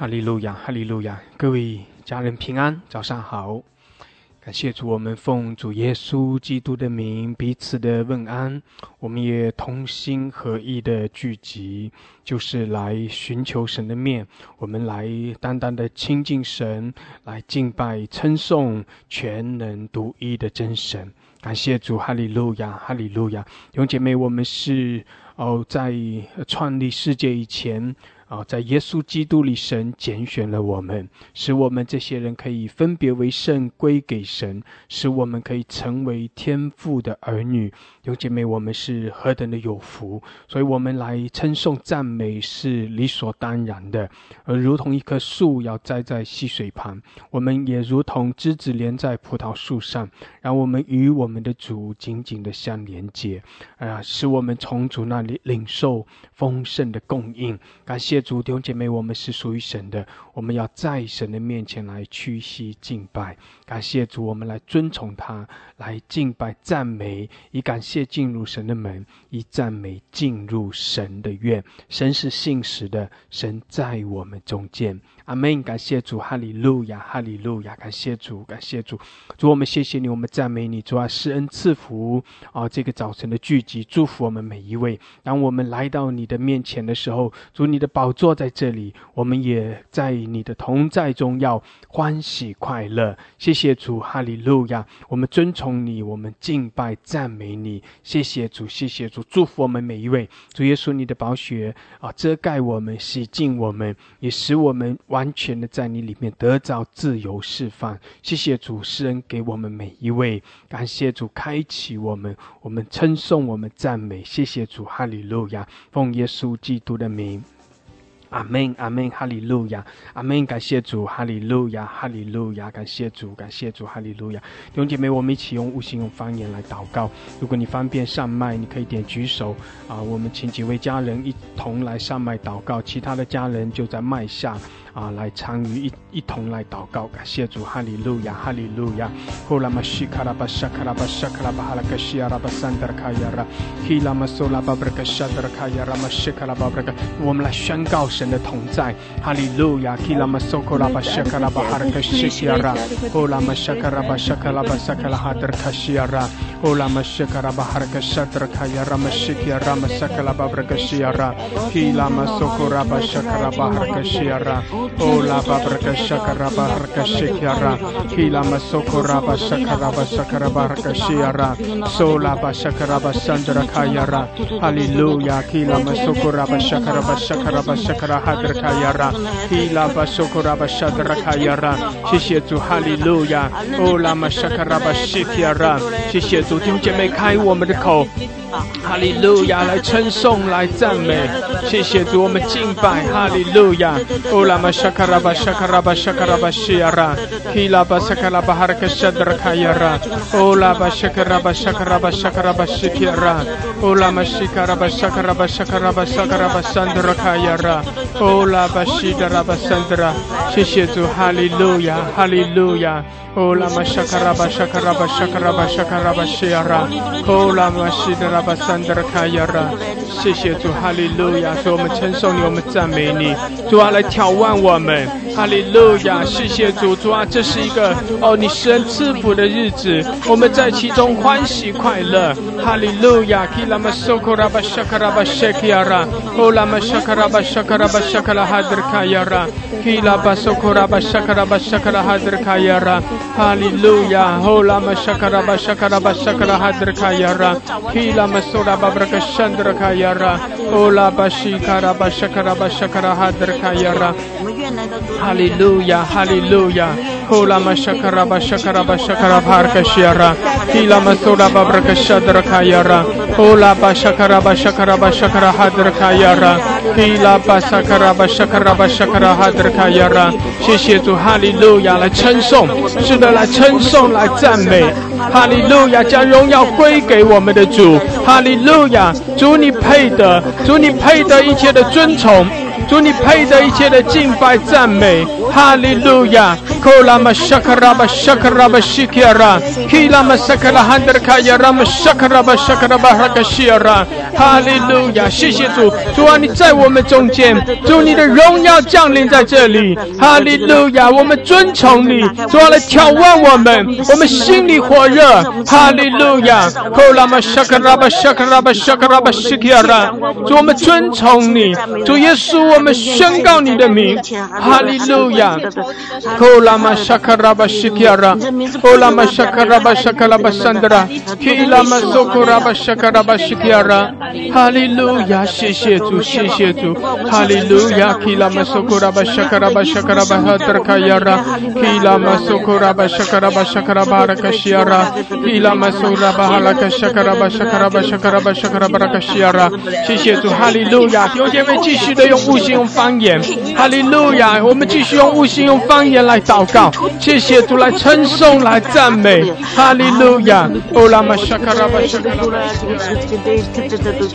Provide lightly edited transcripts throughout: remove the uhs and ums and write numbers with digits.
哈利路亚，哈利路亚！各位家人平安，早上好！感谢主，我们奉主耶稣基督的名彼此的问安。我们也同心合意的聚集，就是来寻求神的面。我们来单单的亲近神，来敬拜、称颂全能独一的真神。感谢主，哈利路亚，哈利路亚！弟兄姐妹，我们是在创立世界以前。在耶稣基督里，神拣选了我们，使我们这些人可以分别为圣，归给神，使我们可以成为天父的儿女。弟兄姐妹，我们是何等的有福！所以我们来称颂赞美是理所当然的。而如同一棵树要栽在溪水旁，我们也如同枝子连在葡萄树上，让我们与我们的主紧紧的相连接，使我们从主那里领受丰盛的供应。感谢主，弟兄姐妹，我们是属于神的，我们要在神的面前来屈膝敬拜。感谢主，我们来尊崇他，来敬拜赞美，以感谢进入神的门，以赞美进入神的院。神是信实的，神在我们中间。阿们！感谢主，哈利路亚，哈利路亚！感谢主，感谢主，主，我们谢谢你，我们赞美你，主啊，施恩赐福这个早晨的聚集，祝福我们每一位。当我们来到你的面前的时候，主，你的宝座在这里，我们也在你的同在中要欢喜快乐。谢谢主，哈利路亚！我们尊崇你，我们敬拜赞美你。谢谢主，谢谢主，祝福我们每一位。主耶稣，你的宝血遮盖我们，洗净我们，也使我们完全的在你里面得着自由释放。谢谢主，施恩给我们每一位。感谢主，开启我们，我们称颂，我们赞美。谢谢主，哈利路亚！奉耶稣基督的名，阿们，阿们，哈利路亚，阿们！感谢主，哈利路亚，哈利路亚！感谢主，感谢主，哈利路亚！弟兄姐妹，我们一起用悟性、用方言来祷告。如果你方便上麦，你可以点举手我们请几位家人一同来上麦祷告，其他的家人就在麦下来参与一同来祷告。感谢主，哈利路亚，哈利路亚！呼啦嘛西卡拉巴沙卡拉巴沙卡拉巴哈拉克西亚拉巴桑德拉卡亚拉，希拉嘛苏拉巴布克沙德拉卡亚拉嘛西卡拉巴布克。我们来宣告神的同在，哈利路亚！基拉玛苏库拉巴沙卡拉巴哈克西基拉，欧拉玛沙卡拉巴沙卡拉巴沙卡拉哈德卡西拉，欧拉玛沙卡拉巴哈克沙德卡亚拉玛西基拉玛沙卡拉巴布克西拉，基拉玛苏库拉巴沙卡拉巴哈克西拉，欧拉巴布克沙卡拉巴哈克西拉，基拉玛苏库拉巴沙卡拉巴沙卡拉巴哈克西拉，苏拉巴沙卡拉巴桑德卡亚拉，哈利路亚！基拉玛苏库拉巴沙卡拉巴沙卡拉巴沙卡。谢谢主，哈利路亚！哦，拉玛沙卡拉巴西提拉，谢谢主，弟兄姐妹，开我们的口，哈利路亚，来称颂，来赞美，谢谢主，我们敬拜，哈利路亚！哦，拉玛沙卡拉巴沙卡拉巴沙卡拉巴西拉，提拉巴沙卡拉巴哈克沙德卡亚拉，哦，拉巴沙卡拉巴沙卡拉巴沙卡拉巴西提拉，哦，拉玛西卡拉巴沙卡拉巴沙卡拉巴沙卡拉巴桑德卡亚拉。哦，拉巴西德拉巴桑德拉，谢谢主，哈利路亚，哈利路亚！哦，拉玛沙卡拉巴沙卡拉巴沙卡拉巴沙卡拉巴西拉，哦，拉玛西德拉巴桑德卡亚拉，谢谢主，哈利路亚！主，我们称颂你，我们赞美你，主啊，来挑旺我们，哈利路亚！谢谢主，主啊，这是一个你施恩赐福的日子，我们在其中欢喜快乐，哈利路亚！基拉玛苏库拉巴沙卡拉巴沙卡亚拉，哦，拉玛沙卡拉巴沙卡。Rabba shakala hadr kayara, kila basokora bashakala hadr kayara, hallelujah, hola mashakara bashakala hadr kayara, kila masora babrakashandra kayara, hola bashikara bashakala hadr kayara, hallelujah, hallelujah, hola mashakara bashakala bharkashara, kila masora babrakashandra kayara, hola bashakala hadr kayara, kila bas沙卡拉巴沙卡拉巴沙卡拉哈德卡亚拉，谢谢主，哈利路亚！来称颂，是的，来称颂，来赞美，哈利路亚！将荣耀归给我们的主，哈利路亚！主你配得，主你配得一切的尊崇。主你配得一切的敬拜赞美，哈利路亚！库拉玛沙卡拉巴沙卡拉巴西卡拉，基拉玛沙卡拉哈德卡亚拉玛沙卡拉巴沙卡拉巴哈克西拉，哈利路亚！谢谢主，主啊，你在我们中间，主你的荣耀降临在这里。哈利路亚！我们尊崇你，主啊，来挑旺我们，我们心里火热。哈利路亚！主，我们尊崇你，主耶稣，我们宣告你的名。哈利路亚！哈利路亚！谢谢主，谢谢主。哈利路亚！基拉玛苏库拉巴沙卡拉巴沙卡拉巴哈特卡亚拉，基拉玛苏库拉巴沙卡拉巴沙卡拉巴拉卡西亚拉，基拉玛苏拉巴哈拉卡沙卡拉巴沙卡拉巴沙卡拉巴沙卡拉巴拉卡西亚拉。谢谢主，哈利路亚！弟兄姐妹继续的用悟性用方言，哈利路亚！我们继续用悟性用方言来祷告，谢谢主，来称颂，来赞美，哈利路亚！欧拉玛沙卡拉巴沙卡拉巴。Thank you.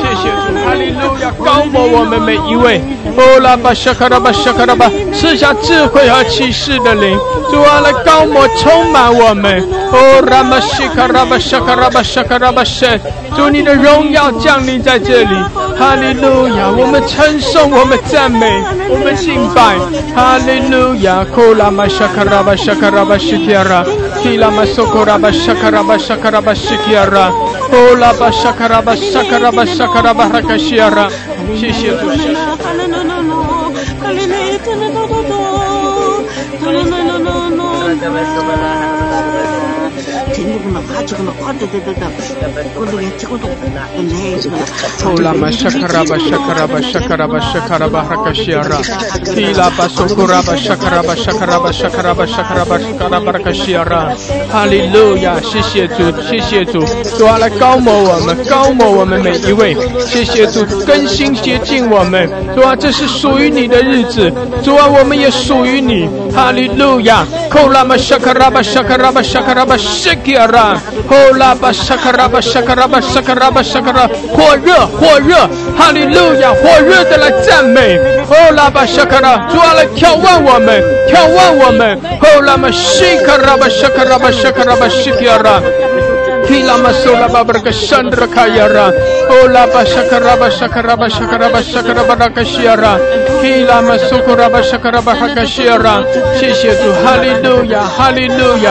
谢谢主，哈利路亚！高摩我们每一位，哦拉巴沙卡拉巴沙卡拉巴，赐下智慧和启示的灵，主啊，来高摩充满我们，哦拉玛西卡拉巴沙卡拉巴沙卡拉巴神，主你的荣耀降临在这里，哈利路亚！我们称颂，我们赞美，我们敬拜，哈利路亚！哦拉玛沙卡拉巴沙卡拉巴西提拉，提拉玛苏库拉巴沙卡拉巴沙卡拉巴西提拉，哦拉巴沙卡拉巴沙卡拉巴沙。卡拉巴哈卡西亚拉，谢谢主，谢谢主，谢谢主，更新接近我们，主啊，这是属于你的日子，主啊，我们也属于你。哈利路亚！哈拉玛沙卡拉巴沙卡拉巴沙卡拉巴沙卡拉，哈拉巴沙卡拉巴沙卡拉巴沙卡拉巴沙卡拉，火热火热！哈利路亚！火热的来赞美，哈拉巴沙卡拉，主啊，来眺望我们，眺望我们，哈拉玛沙卡拉巴沙卡拉巴沙卡拉巴沙卡拉。Kila masola babarka shandra kayara, ola bashakara bashakara bashakara bashakara barakashira, kila masukura bashakara barakashira. 谢谢主，哈利路亚，哈利路亚。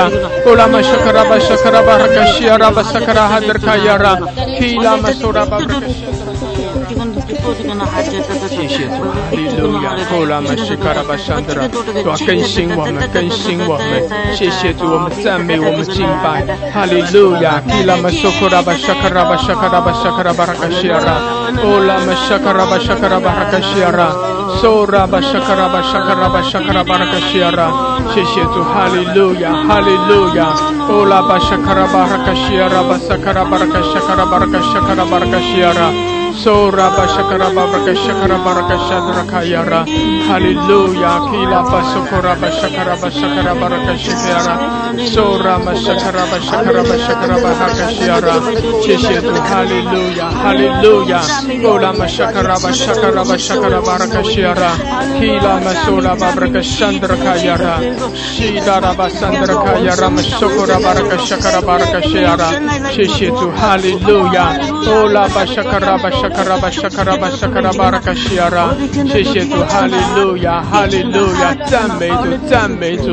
ola bashakara bashakara barakashira bashakara hadra kayara, kila masura babarka。谢谢主，哈利路亚！后拉玛西卡拉巴山德拉，主啊，更新我们，更新我们！谢谢主，我们赞美，我们敬拜，哈利路亚！基拉玛苏库拉巴沙卡拉巴沙卡拉巴沙卡拉巴拉卡西亚拉，后拉玛沙卡拉巴沙卡拉巴拉卡西亚拉，苏拉巴沙卡拉巴沙卡拉巴沙卡拉巴拉卡西亚拉。谢谢主，哈利路亚，哈利路亚！后拉巴沙卡拉巴拉卡西亚拉巴沙卡拉巴拉卡沙卡拉巴拉卡沙卡拉巴拉卡西亚拉。So Rabba Shakara Baraka Shakara Baraka Shadra Kayara, Hallelujah, Kila Basukura Bashakara Bashakara Baraka Shakara, So Rama Shakara Bashakara Bashakara Baraka Shara, Chishetu, Hallelujah, Hallelujah, Golama Shakara Bashakara Bashakara Baraka Shara, Kila Masura Baraka Shandra Kayara, Shidara Basandra Kayara Masukura Baraka Shakara Baraka Shara, Chishetu, Hallelujah, Ola Bashakara Bashakara.Shakara Bashakara Bashakara Baraka Shara， 谢谢主，哈利路亚，哈利路亚，赞美主，赞美主。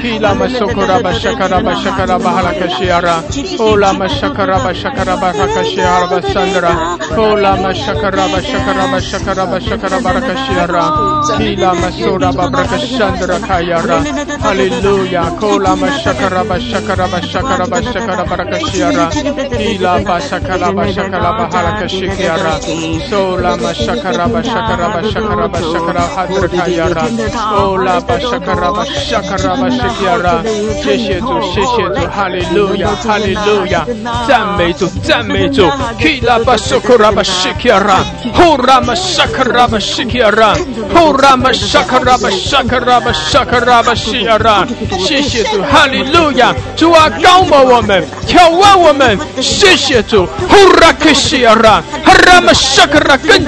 Kila Masukura Bashakara Bashakara Baraka Shara， Ola Masakara Bashakara Baraka Shara Basandra， Ola Masakara Bashakara Bashakara Bashakara Baraka Shara， Kila Masura Baraka Shandra Kayara， Hallelujah， Kola Masakara Bashakara Bashakara Bashakara Baraka Shara， Kila Basakara Bashakara Baraka Shara。Solama shakaraba shakaraba shakaraba shakara hadrakayara. Ola bashakaraba shakaraba shakiara. 谢谢主， 谢谢主， 哈利路亚， 哈利路亚， 赞美主， 赞美主。 Kilaba shakaraba shakiara. Horama shakaraba shakiara. Horama shakaraba shakaraba shakaraba shiara。 谢谢主， 哈利路亚， 主啊，高摩我们， 挑旺我们， 谢谢主， 呼拉克西亚拉， 哈拉玛沙卡拉， 更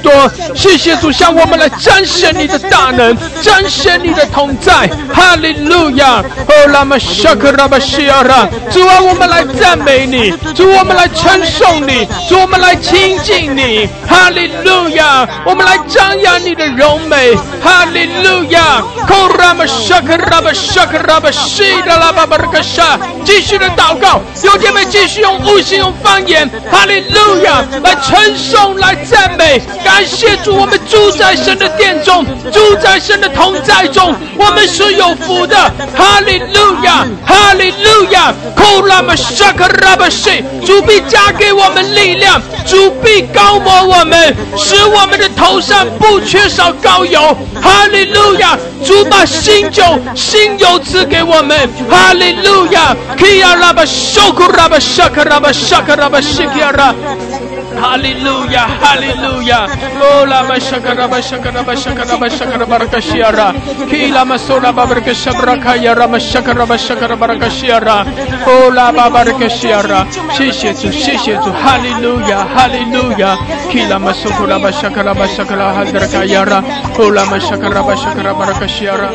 多， 谢谢主， 向我们来彰显你的大能， 彰显你的同在， 哈利路亚， 呼拉玛沙卡拉巴西亚拉， 主啊，我们来赞美你， 主我们来称颂你， 主我们来亲近你， 哈利路亚， 我们来张扬你的荣美， 哈利路亚， 呼拉玛沙卡拉巴沙卡拉巴西拉拉巴巴拉卡沙。 继续的祷告， 弟兄们继续用悟性用方言， 哈利路亚， 来称颂， 来赞美， 感谢主， 我们住在神的殿中， 住在神的同在中， 我们是有福的， 哈利路亚， 哈利路亚， 库拉玛沙卡拉巴西， 主必加给我们力量， 主必膏抹我们， 使我们的头上不缺少膏油， 哈利路亚， 主把新酒， 新油赐给我们， 哈利路亚， Kiarabashokurabashakarabashakarabashikiara。 Hallelujah, hallelujah. Oh, la mashakarabashakarabarakashiara. Kila masona babarakashabrakayara mashakarabashakarabarakashiara. Oh, la babarakashiara. Shishetu. Hallelujah, hallelujah. Kila masokurabashakarabashakarabarakayara. Oh, la mashakarabashakarabarakashiara.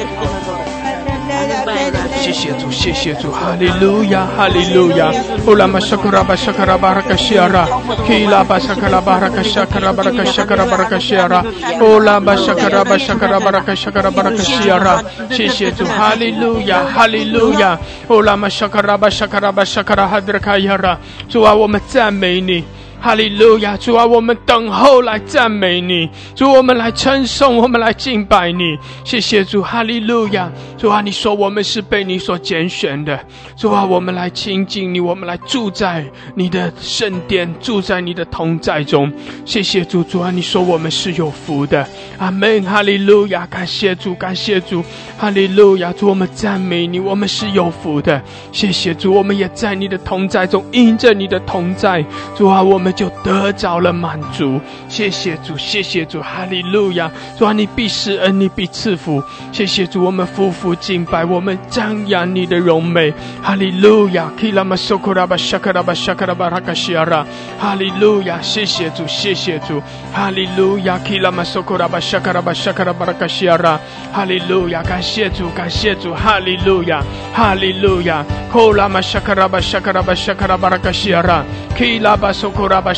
谢谢主， 谢谢主， 哈利路亚， 哈利路亚。 呼拉玛沙卡拉巴沙卡拉巴拉卡西亚拉， 基拉巴沙卡拉巴拉卡沙卡拉巴拉卡沙卡拉巴拉卡西亚拉， 呼拉玛沙卡拉巴沙卡拉巴拉卡沙卡拉巴拉卡西亚拉。 谢谢主， 哈利路亚， 哈利路亚。 呼拉玛沙卡拉巴沙卡拉巴沙卡拉哈德拉卡亚拉。 主啊，我们赞美你。 哈利路亚， 主啊，我们等候来赞美你， 主我们来称颂， 我们来敬拜你。 谢谢主， 哈利路亚。 主啊，你说我们是被你所拣选的， 主啊，我们来亲近你， 我们来住在你的圣殿， 住在你的同在中。 谢谢主， 主啊，你说我们是有福的。 阿们， 哈利路亚， 感谢主， 感谢主， 哈利路亚。 主我们赞美你， 我们是有福的。 谢谢主， 我们也在你的同在中， 因着你的同在， 主啊，我们 就得着了满足。 谢谢主， 谢谢主， 哈利路亚。 主啊， 你必施恩， 你必赐福。 谢谢主， 我们夫妇敬拜， 我们张扬你的荣美。 哈利路亚， 基拉玛索库拉巴沙卡拉巴沙卡拉巴拉卡西亚拉。 哈利路亚， 谢谢主， 谢谢主。 哈利路亚， 基拉玛索库拉巴沙卡拉巴沙卡拉巴拉卡西亚拉。 哈利路亚， 感谢主， 感谢主。 哈利路亚， 哈利路亚。 库拉玛沙卡拉巴沙卡拉巴沙卡拉巴拉卡西亚拉， 基拉巴索库拉 哈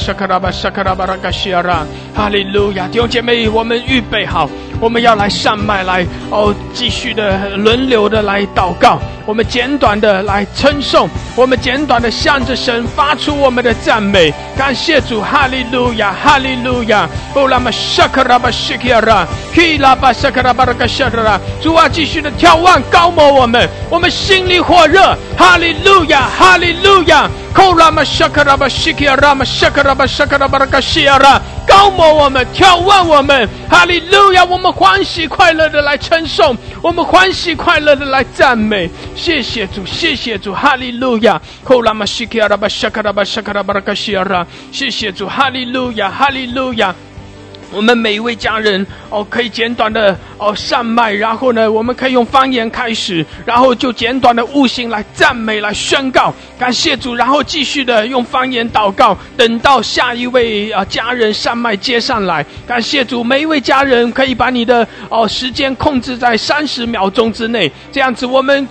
利路亚， 弟兄姐妹， 我们预备好， 我们要来上麦来， 继续的轮流的来祷告， 我们简短的来称颂， 我们简短的向着神发出我们的赞美。 感谢主， 哈利路亚， 哈利路亚。 主啊， 继续的眺望高摩我们， 我们心里火热。 哈利路亚， 哈利路亚。 高摩我们，眺望我们， 哈利路亚， 我们欢喜快乐的来称颂， 我们欢喜快乐的来赞美。 谢谢主， 谢谢主， 哈利路亚。 谢谢主， 哈利路亚， 哈利路亚。 我们每一位家人， 可以简短的， 上麦， 然后呢， 我们可以用方言开始， 然后就简短的悟性来赞美， 来宣告， 感谢主， 然后继续的用方言祷告， 等到下一位， 家人上麦接上来。 感谢主， 每一位家人 可以把你的， 时间控制在 30秒钟之内， 这样子， 我们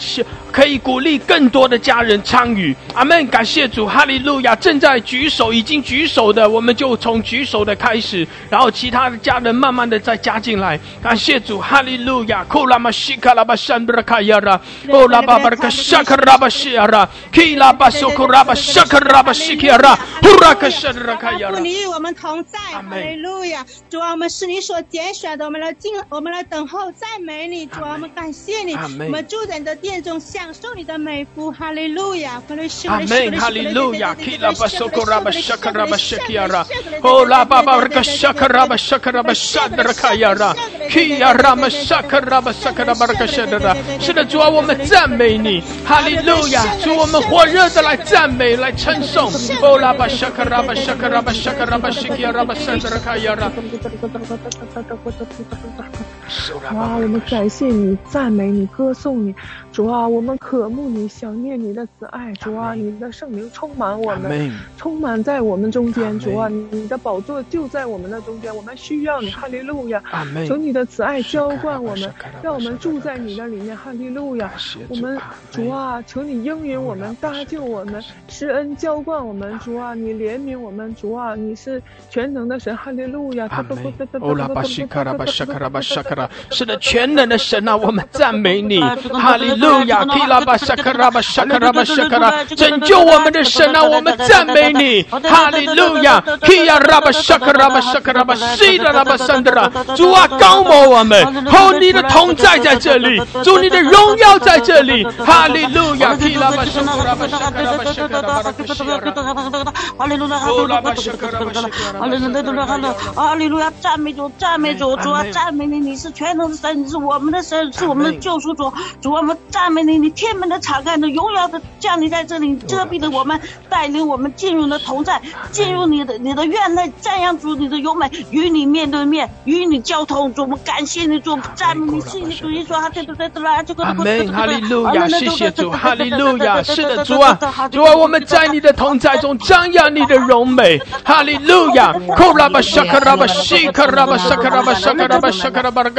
可以鼓励更多的家人参与。 阿们， 感谢主， 哈利路亚。 正在举手， 已经举手的， 我们就从举手的开始， 然后其他的家人慢慢的再加进来。感谢主，哈利路亚！库拉玛西卡拉巴山布拉卡亚拉，哦拉巴巴卡沙卡拉巴西亚拉，基拉巴苏库拉巴沙卡拉巴西卡拉，呼拉卡沙拉卡亚拉。你与我们同在，哈利路亚！主啊，我们是你所拣选的，我们来等候赞美你。主啊，我们感谢你，我们住在你的殿中，享受你的美福。哈利路亚！阿门，哈利路亚！基拉巴苏库拉巴沙卡拉巴西卡拉，哦拉巴巴卡沙卡拉巴沙卡拉巴沙拉卡亚拉，基亚拉巴沙卡拉巴沙卡拉巴卡沙拉。是的，主啊，我们赞美你，哈利路亚！主，我们火热的来赞美，来称颂。哦拉巴沙卡拉巴沙卡拉巴沙卡拉巴西卡拉巴沙拉卡亚拉。哇！我们感谢你，赞美你，歌颂你，主啊，我们渴慕你，想念你的慈爱，主啊，你的圣灵充满我们，充满在我们中间，主啊，你的宝座就在我们的中间，我们需要你，哈利路亚！求你的慈爱浇灌我们，让我们住在你的里面，哈利路亚！我们主啊，求你应允我们，搭救我们，施恩浇灌我们，主啊，你怜悯我们，主啊，你是全能的神，哈利路亚！是的，全能的神啊，我们赞美你，哈利路亚！拯救我们的神啊，我们赞美你，哈利路亚！主啊，膏抹我们，哦，你的同在在这里，主，你的荣耀在这里，哈利路亚！哈利路亚！赞美主，赞美主，主啊，赞美你，你是全能的神，你是我们的神，是我们的救赎主，主啊，我们赞美你，你天门的敞开，你荣耀的降临在这里，遮蔽了我们，带领我们进入你的同在，进入你的院内，赞扬主你的优美，与你面对面，与你交通，主，我们感谢你，主，赞美你，谢谢主，说哈，阿门，哈利路亚，谢谢主，哈利路亚，是的，主啊，主啊，我们在你的同在中张扬你的荣美，哈利路亚，库拉巴沙卡拉巴西卡拉巴沙卡拉巴沙卡拉巴沙卡拉巴。赞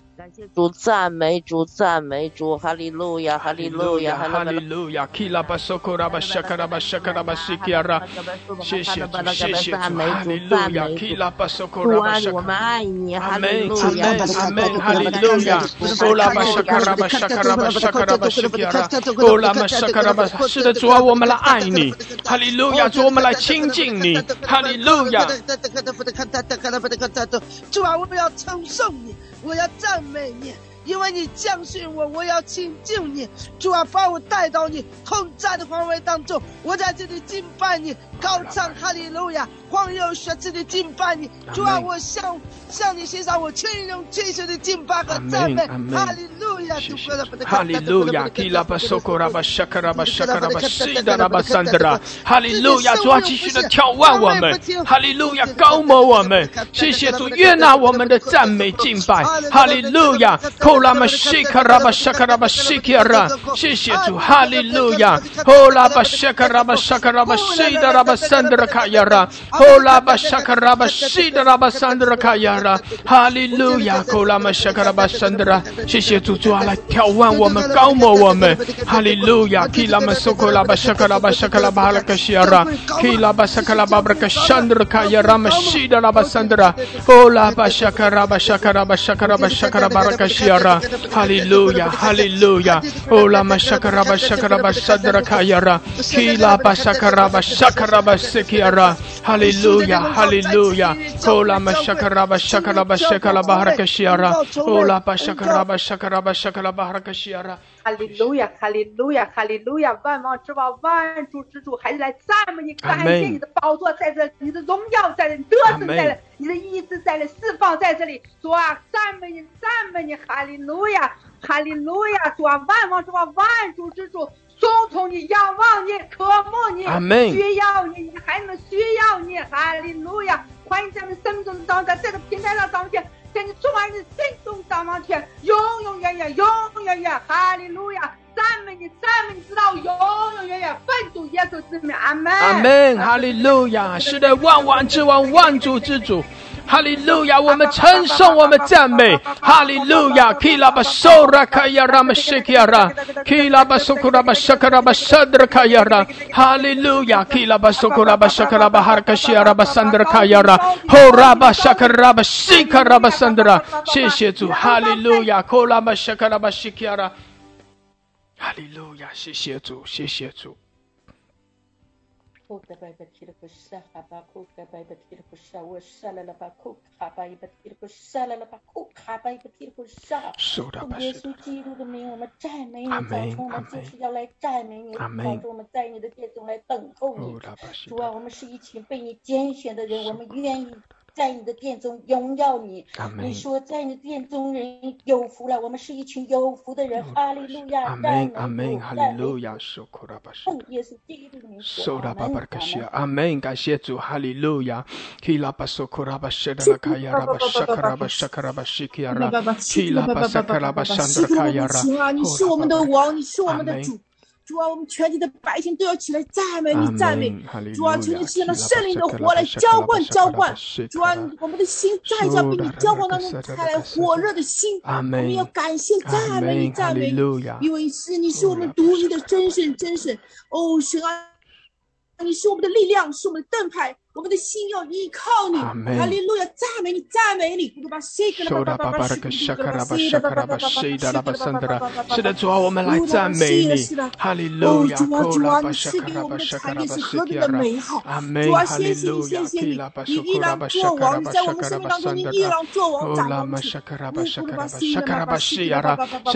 感谢主，赞美主，赞美主，哈利路亚，哈利路亚，哈利路亚，基拉巴索库拉巴沙卡拉巴沙卡拉巴西基拉，谢谢主，谢谢主，哈利路亚，基拉巴索库拉巴沙卡拉巴沙卡拉巴西基拉，我们爱你，哈利路亚，阿门，哈利路亚，库拉巴沙卡拉巴沙卡拉巴沙卡拉巴西基拉，库拉巴沙卡拉巴，是的，主啊，我们来爱你，哈利路亚，主，我们来亲近你，哈利路亚，主啊，我们要称颂你，我要赞美你，因为你降训我，我要亲近你。主啊，把我带到你同在的范围当中，我在这里敬拜你，高唱哈利路亚，荒有学这里敬拜你。主啊，我向你献上我全容全身的敬拜和赞美。哈利路亚，哈利路亚，基拉巴索库拉巴沙卡拉巴沙卡拉巴西达拉巴桑德拉。哈利路亚，主啊，继续的眺望我们，哈利路亚，高摩我们，谢谢主，悦纳我们的赞美敬拜。哈利路亚。谢谢主，哈利路亚！哦，拉巴沙卡拉巴沙卡拉巴西达拉巴桑德拉卡亚拉，哦，拉巴沙卡拉巴西达拉巴桑德拉卡亚拉，哈利路亚！哦，拉巴沙卡拉巴桑德拉，谢谢主，主啊，来挑望我们，高摩我们，哈利路亚！基拉巴苏克拉巴沙卡拉巴沙卡拉巴拉卡西亚拉，基拉巴沙卡拉巴布卡桑德拉卡亚拉，西达拉巴桑德拉，哦，拉巴沙卡拉巴沙卡拉巴沙卡拉巴沙卡拉巴拉卡西亚。Hallelujah, Hallelujah. Oh, Lama Shakaraba Shakaraba Sadrakayara, Kilaba Shakaraba Shakaraba Sekiara. Hallelujah, Hallelujah. Oh, Lama Shakaraba Shakaraba Shakaraba Harakashiara. Oh, Lama Shakaraba Shakaraba Shakaraba Harakashiara.哈利路亚，哈利路亚，哈利路亚！万王之王，万主之主，还是来赞美你，感谢你的宝座在这里，你的荣耀在这里，你得胜在这里，你的医治在这里，释放在这里。主啊，赞美你，赞美你！哈利路亚，哈利路亚！主啊，万王之王，万主之主，尊崇你，仰望你，渴慕你，需要你，你的孩子们需要你！哈利路亚！欢迎在我们生命中的掌权，在这平台上掌权。在你充满你心中掌权，永永远远，永永远远，哈利路亚！赞美你，赞美你，直到永永远远，奉主耶稣之名，阿门，阿门，哈利路亚！是的，万王之王，万主之主。哈利路亚，我们称颂，我们赞美，哈利路亚。哈利路亚，谢谢主，哈利路亚，哈利路亚，谢谢主，谢谢主。在你的殿中荣耀你，你说在你的殿中人有福了，我们是一群有福的人。哈利路亚，阿门，哈利路亚，奉耶稣基督的名求，阿门，感谢主，哈利路亚。你是我们的王，你是我们的主。主啊，我们全体的百姓都要起来赞美你，赞美主啊！求你借着圣灵的火来浇灌，浇灌主啊！我们的心再一下被你浇灌当中，带来火热的心。我们要感谢赞美你，赞美，因为是你是我们独一的真神，真神哦，神啊！你是我们的力量，是我们的盾牌，我们的心要依靠你。哈利路亚，赞美你，赞美你。是的，主啊，我们来赞美你。哈利路亚，主啊，你赐给我们的产业是何等的美好。主啊，谢谢你，谢谢你，你依然作王，在我们生命当中，你依然作王，掌王权。是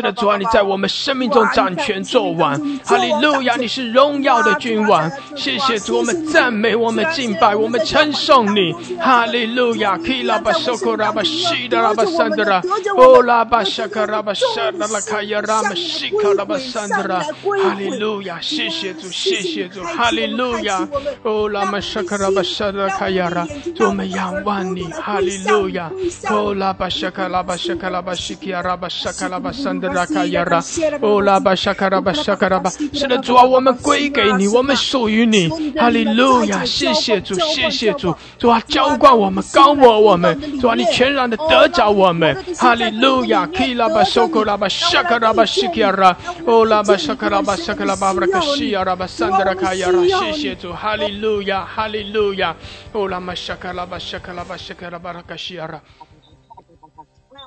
的，主啊，你在我们生命中掌权作王。哈利路亚，你是荣耀的君王。谢谢主，我们赞美，我们敬拜，我们称颂你。哈利路亚，基拉巴索库拉巴西德拉巴桑德拉，哦拉巴沙卡拉巴沙拉拉卡耶拉巴西卡拉巴桑德拉。哈利路亚，谢谢主，谢谢主，哈利路亚，哦拉巴沙卡拉巴沙拉卡耶拉，我们仰望你，哈利路亚，哦拉巴沙卡拉巴沙卡拉巴西卡拉巴沙卡拉巴桑德拉卡耶拉，哦拉巴沙卡拉巴沙卡拉巴。是的，主啊，我们归给你，我们属于你。哈利路亚，谢谢主，谢谢主，主啊，浇灌我们，高抹我们，主啊，你全然的得着我们。哈利路亚，基拉巴索库拉巴沙卡拉巴西卡拉，哦拉巴沙卡拉巴沙卡拉巴布拉卡西亚拉巴桑德拉卡亚拉，谢谢主，哈利路亚，哈利路亚，哦拉巴沙卡拉巴沙卡拉巴沙卡拉巴布拉卡西亚拉。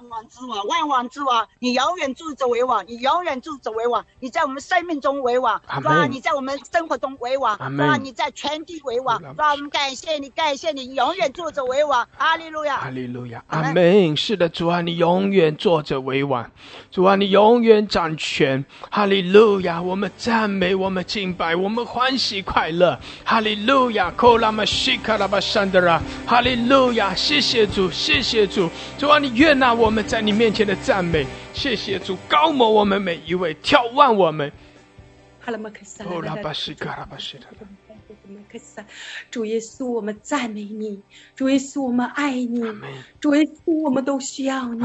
万王之王，万王之王，你永远住着为王，你永远住着为王，你在我们生命中为王，啊，你在我们生活中为王，啊，你在全地为王，啊，我们感谢你，感谢你，永远住着为王，哈利路亚，哈利路亚，阿门。是的，主啊，你永远坐着为王，主啊，你永远掌权，哈利路亚，我们赞美，我们敬拜，我们欢喜快乐，哈利路亚，哈利路亚，谢谢主，谢谢主，主啊，你悦纳我们在你面前的赞美，谢谢主，高摩我们每一位，眺望我们。主耶稣，我们赞美你，主耶稣，我们爱你，主耶稣，我们都需要你。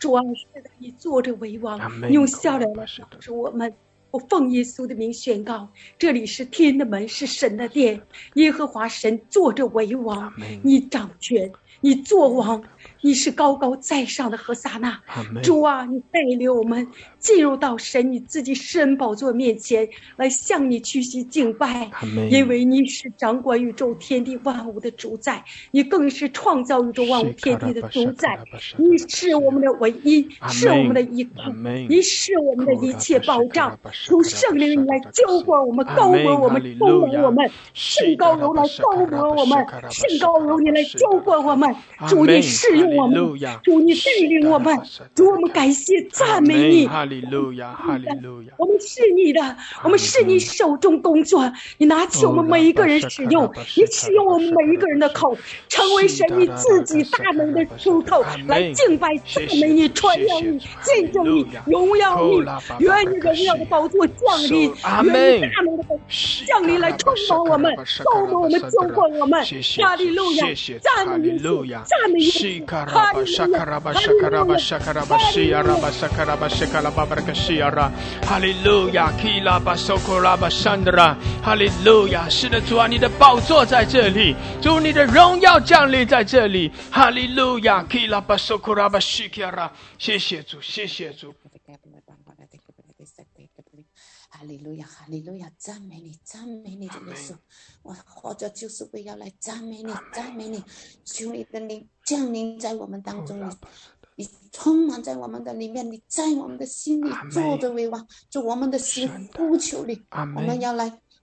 主啊，是的，你坐着为王，你用笑脸来帮助我们。我奉耶稣的名宣告，这里是天的门，是神的殿，耶和华神坐着为王，你掌权，你作王，你是高高在上的何撒那。主啊，你带领我们进入到神你自己施恩宝座面前来，向你屈膝敬拜，因为你是掌管宇宙天地万物的主宰，你更是创造宇宙万物天地的主宰，你是我们的唯一，是我们的依靠，你是我们的一切保障。从圣灵来浇灌我们，高摩我们，充满我们，圣高荣来高摩我们，圣高荣你来浇灌我们，主你是用我们，主你带领我们，主我们感谢赞美你，哈利路亚，哈利路亚，我们是你的，我们是你手中工作，你拿起我们每一个人使用，你使用我们每一个人的口，成为神你自己大能的出口，来敬拜赞美你，传扬你，见证你，荣耀你，愿你荣耀的宝座降临，愿你大能的宝座降临来充满我们，充满我们，浇灌我们。哈利路亚，赞美耶稣，赞美耶稣。Hallelujah, Kila Basokoraba Shandra. Hallelujah， 是的，主啊，你的宝座在这里，主，你的荣耀降临在这里。Hallelujah, Kila Basokoraba Shikara。谢谢主，谢谢主。哈利路亚，哈利路亚！赞美你，赞美你，主耶稣！我活着就是为要来赞美你，赞美你！求你的灵降临在我们当中，你充满在我们的里面，你在我们的心里坐着为王，就我们的心呼求你，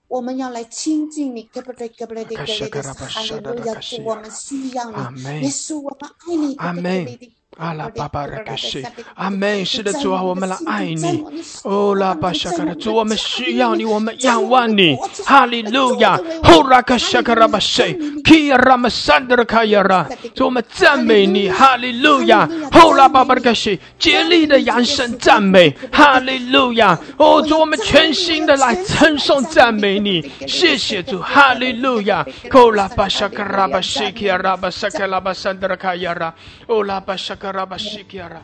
我们要来亲近你，对不对？对不对？对不对？对。哈利路亚！我们需要你，耶稣，我们爱你，对不对？阿拉巴巴拉克西，阿门！是的，主啊，我们来爱你。哦，拉巴沙卡拉，主，我们需要你，我们仰望你。哈利路亚！呼拉克沙卡拉巴西，基拉马山德卡亚拉，主，我们赞美你。哈利路亚！呼拉巴巴拉克西，竭力的扬声赞美。哈利路亚！哦，主，我们全心的来称颂赞美你。谢谢主，哈利路亚！哦，拉巴沙卡拉巴西，基拉巴沙卡拉巴山德卡亚拉，哦，拉巴沙。Karabashikiara,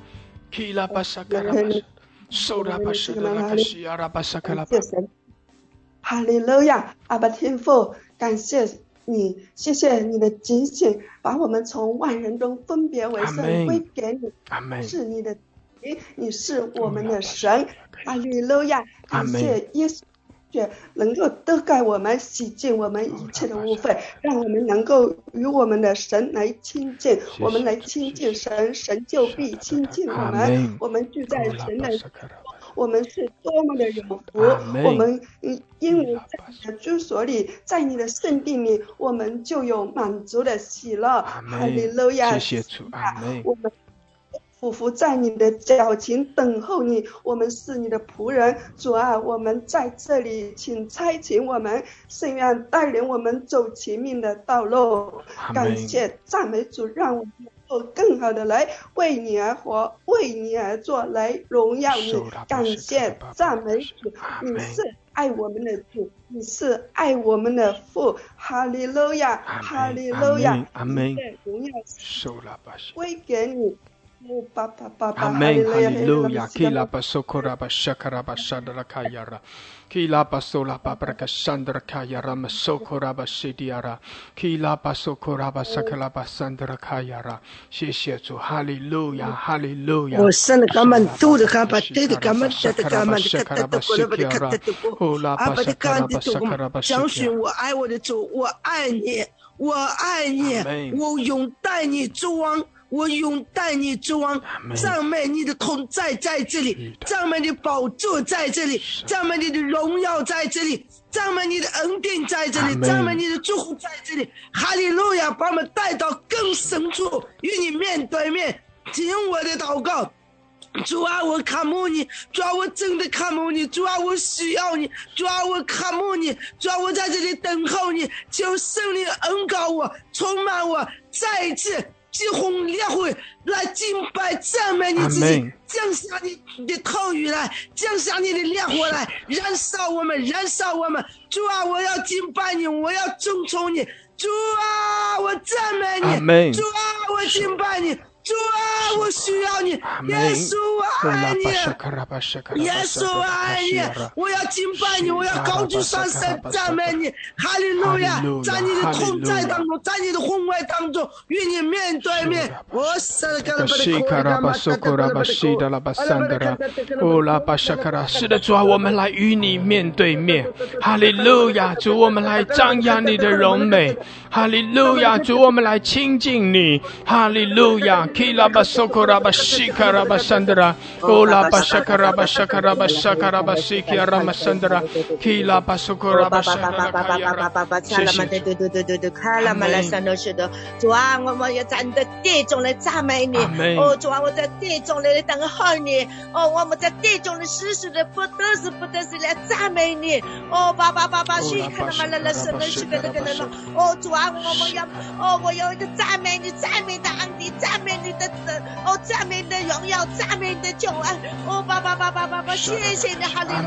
Kila Basakarabas, Soda Bashakara Basakarabas. Hallelujah, Abba天父，感谢你，谢谢你的警醒，把我们从万人中分别为圣，归给你。是你的，你是我们的神。Hallelujah，感谢耶稣。能够遮盖我们，洗净我们一切的污秽，让我们能够与我们的神来亲近，我们来亲近神，神就必亲近我们。我们聚在神的，我们是多么的有福！我们因为在你的居所里，在你的圣地里，我们就有满足的喜乐。哈利路亚！谢谢主，阿门。我们俯伏在你的脚前等候你，我们是你的仆人，主啊，我们在这里，请差遣我们，圣愿带领我们走前面的道路。感谢赞美主，让我们能够更好的来为你而活，为你而做，来荣耀你。感谢赞美主，你是爱我们的主，你是爱我们的父。哈利路亚，哈利路亚，阿门。荣耀归给你。Amen. Hallelujah. Kila basokora bashakara bashandra kayara. Kila basola babraka shandra kayara masokora bashidiara. Kila basokora basakala bashandra kayara. 谢谢主，哈利路亚，哈利路亚。我生的甘满，吐的甘满，得的甘满，得的甘满，得的甘满，得的甘满。阿爸的甘的主，相信我爱我的主，我爱你，我爱你，我永待你主王。我拥戴你之王，赞美你的同在在这里，赞美你的宝座在这里，赞美你的荣耀在这里，赞美你的恩典在这里，赞美你的祝福在这里。哈利路亚，把我们带到更深处，与你面对面。听我的祷告，主啊，我看慕你，主啊，我真的看慕你，主啊，我需要你，主啊，我看慕你，主啊，我在这里等候你。求圣灵恩膏我，充满我，再一次祭红烈火来敬拜赞美你自己，降下你的口语来，降下你的烈火来，燃烧我们，燃烧我们。主啊，我要敬拜你，我要尊崇你。主啊，我赞美你。Amen. 主啊，我敬拜你。主啊，我需要你，耶稣，我爱你，耶稣，我爱你，我要敬拜你，我要高举双手赞美你。哈利路亚，在你的同在当中，在你的宏伟当中，与你面对面。我是的，主啊，我们来与你面对面。哈利路亚，主，我们来张扬你的荣美。哈利路亚，主，我们来亲近你。哈利路亚。Kila basokora bashikara basandra, ola bashakara bashakara bashakara bashikara masandra, Kila basokora bashakara bashakara你的哦，赞美你的荣耀，赞美你的救恩，哦，爸，谢谢你，哈利路亚，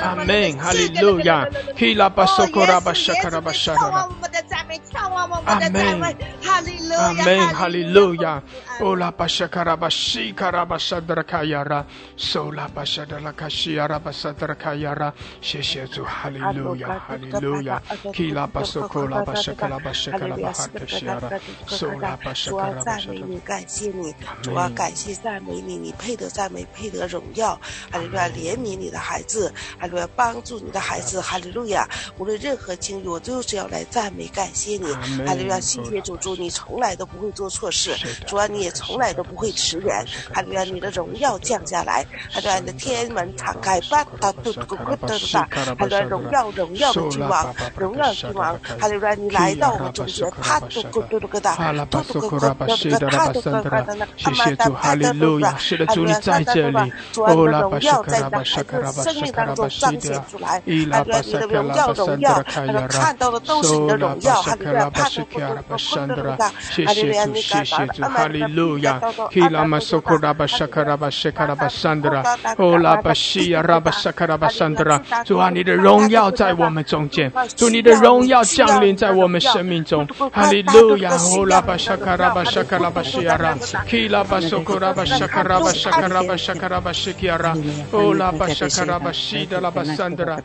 阿门，哈利路亚，哈利路亚，哦，耶稣，耶稣，眺望我们的赞美，眺望我们的赞美，哈 Amen. Hallelujah. Ola pashakarabashika rabasadrakayara. Sola pashadalakashiarabasatrakayara. Sheshezu. Hallelujah. Hallelujah. Kila pasokola pashakalabashakalabahakashiara. Sola pashakarabashakalabahakashiara. 从来都不会做错事， Hallelujah. Kilama sokoraba shakaraba shakaraba sandra. Ola bashia raba shakaraba sandra. 主啊，你的荣耀在我们中间， 主你的荣耀降临在我们生命中。 Hallelujah. Ola bashakaraba shakaraba shiara. Kilaba sokoraba shakaraba shakaraba shakaraba shiara. Ola bashakaraba shida raba sandra.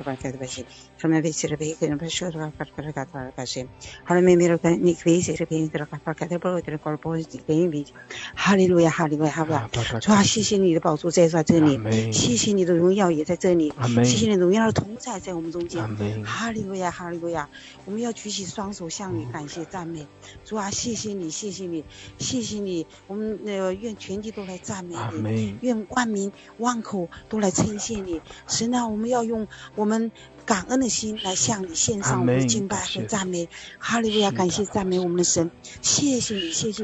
Hallelujah, hallelujah, hallelujah. 主啊，谢谢你的宝座在这里， 谢谢你的荣耀也在这里， 谢谢你的荣耀的同在在我们中间。 Hallelujah, hallelujah。 我们要举起双手向你感谢赞美。 主啊，谢谢你， 谢谢你， 谢谢你。 我们愿全地都来赞美你， 愿万民万口都来称谢你。 神啊， 我们要用我们 感恩的心来向你献上我们的敬拜和赞美。 哈利路亚， 感谢赞美我们的神， 谢谢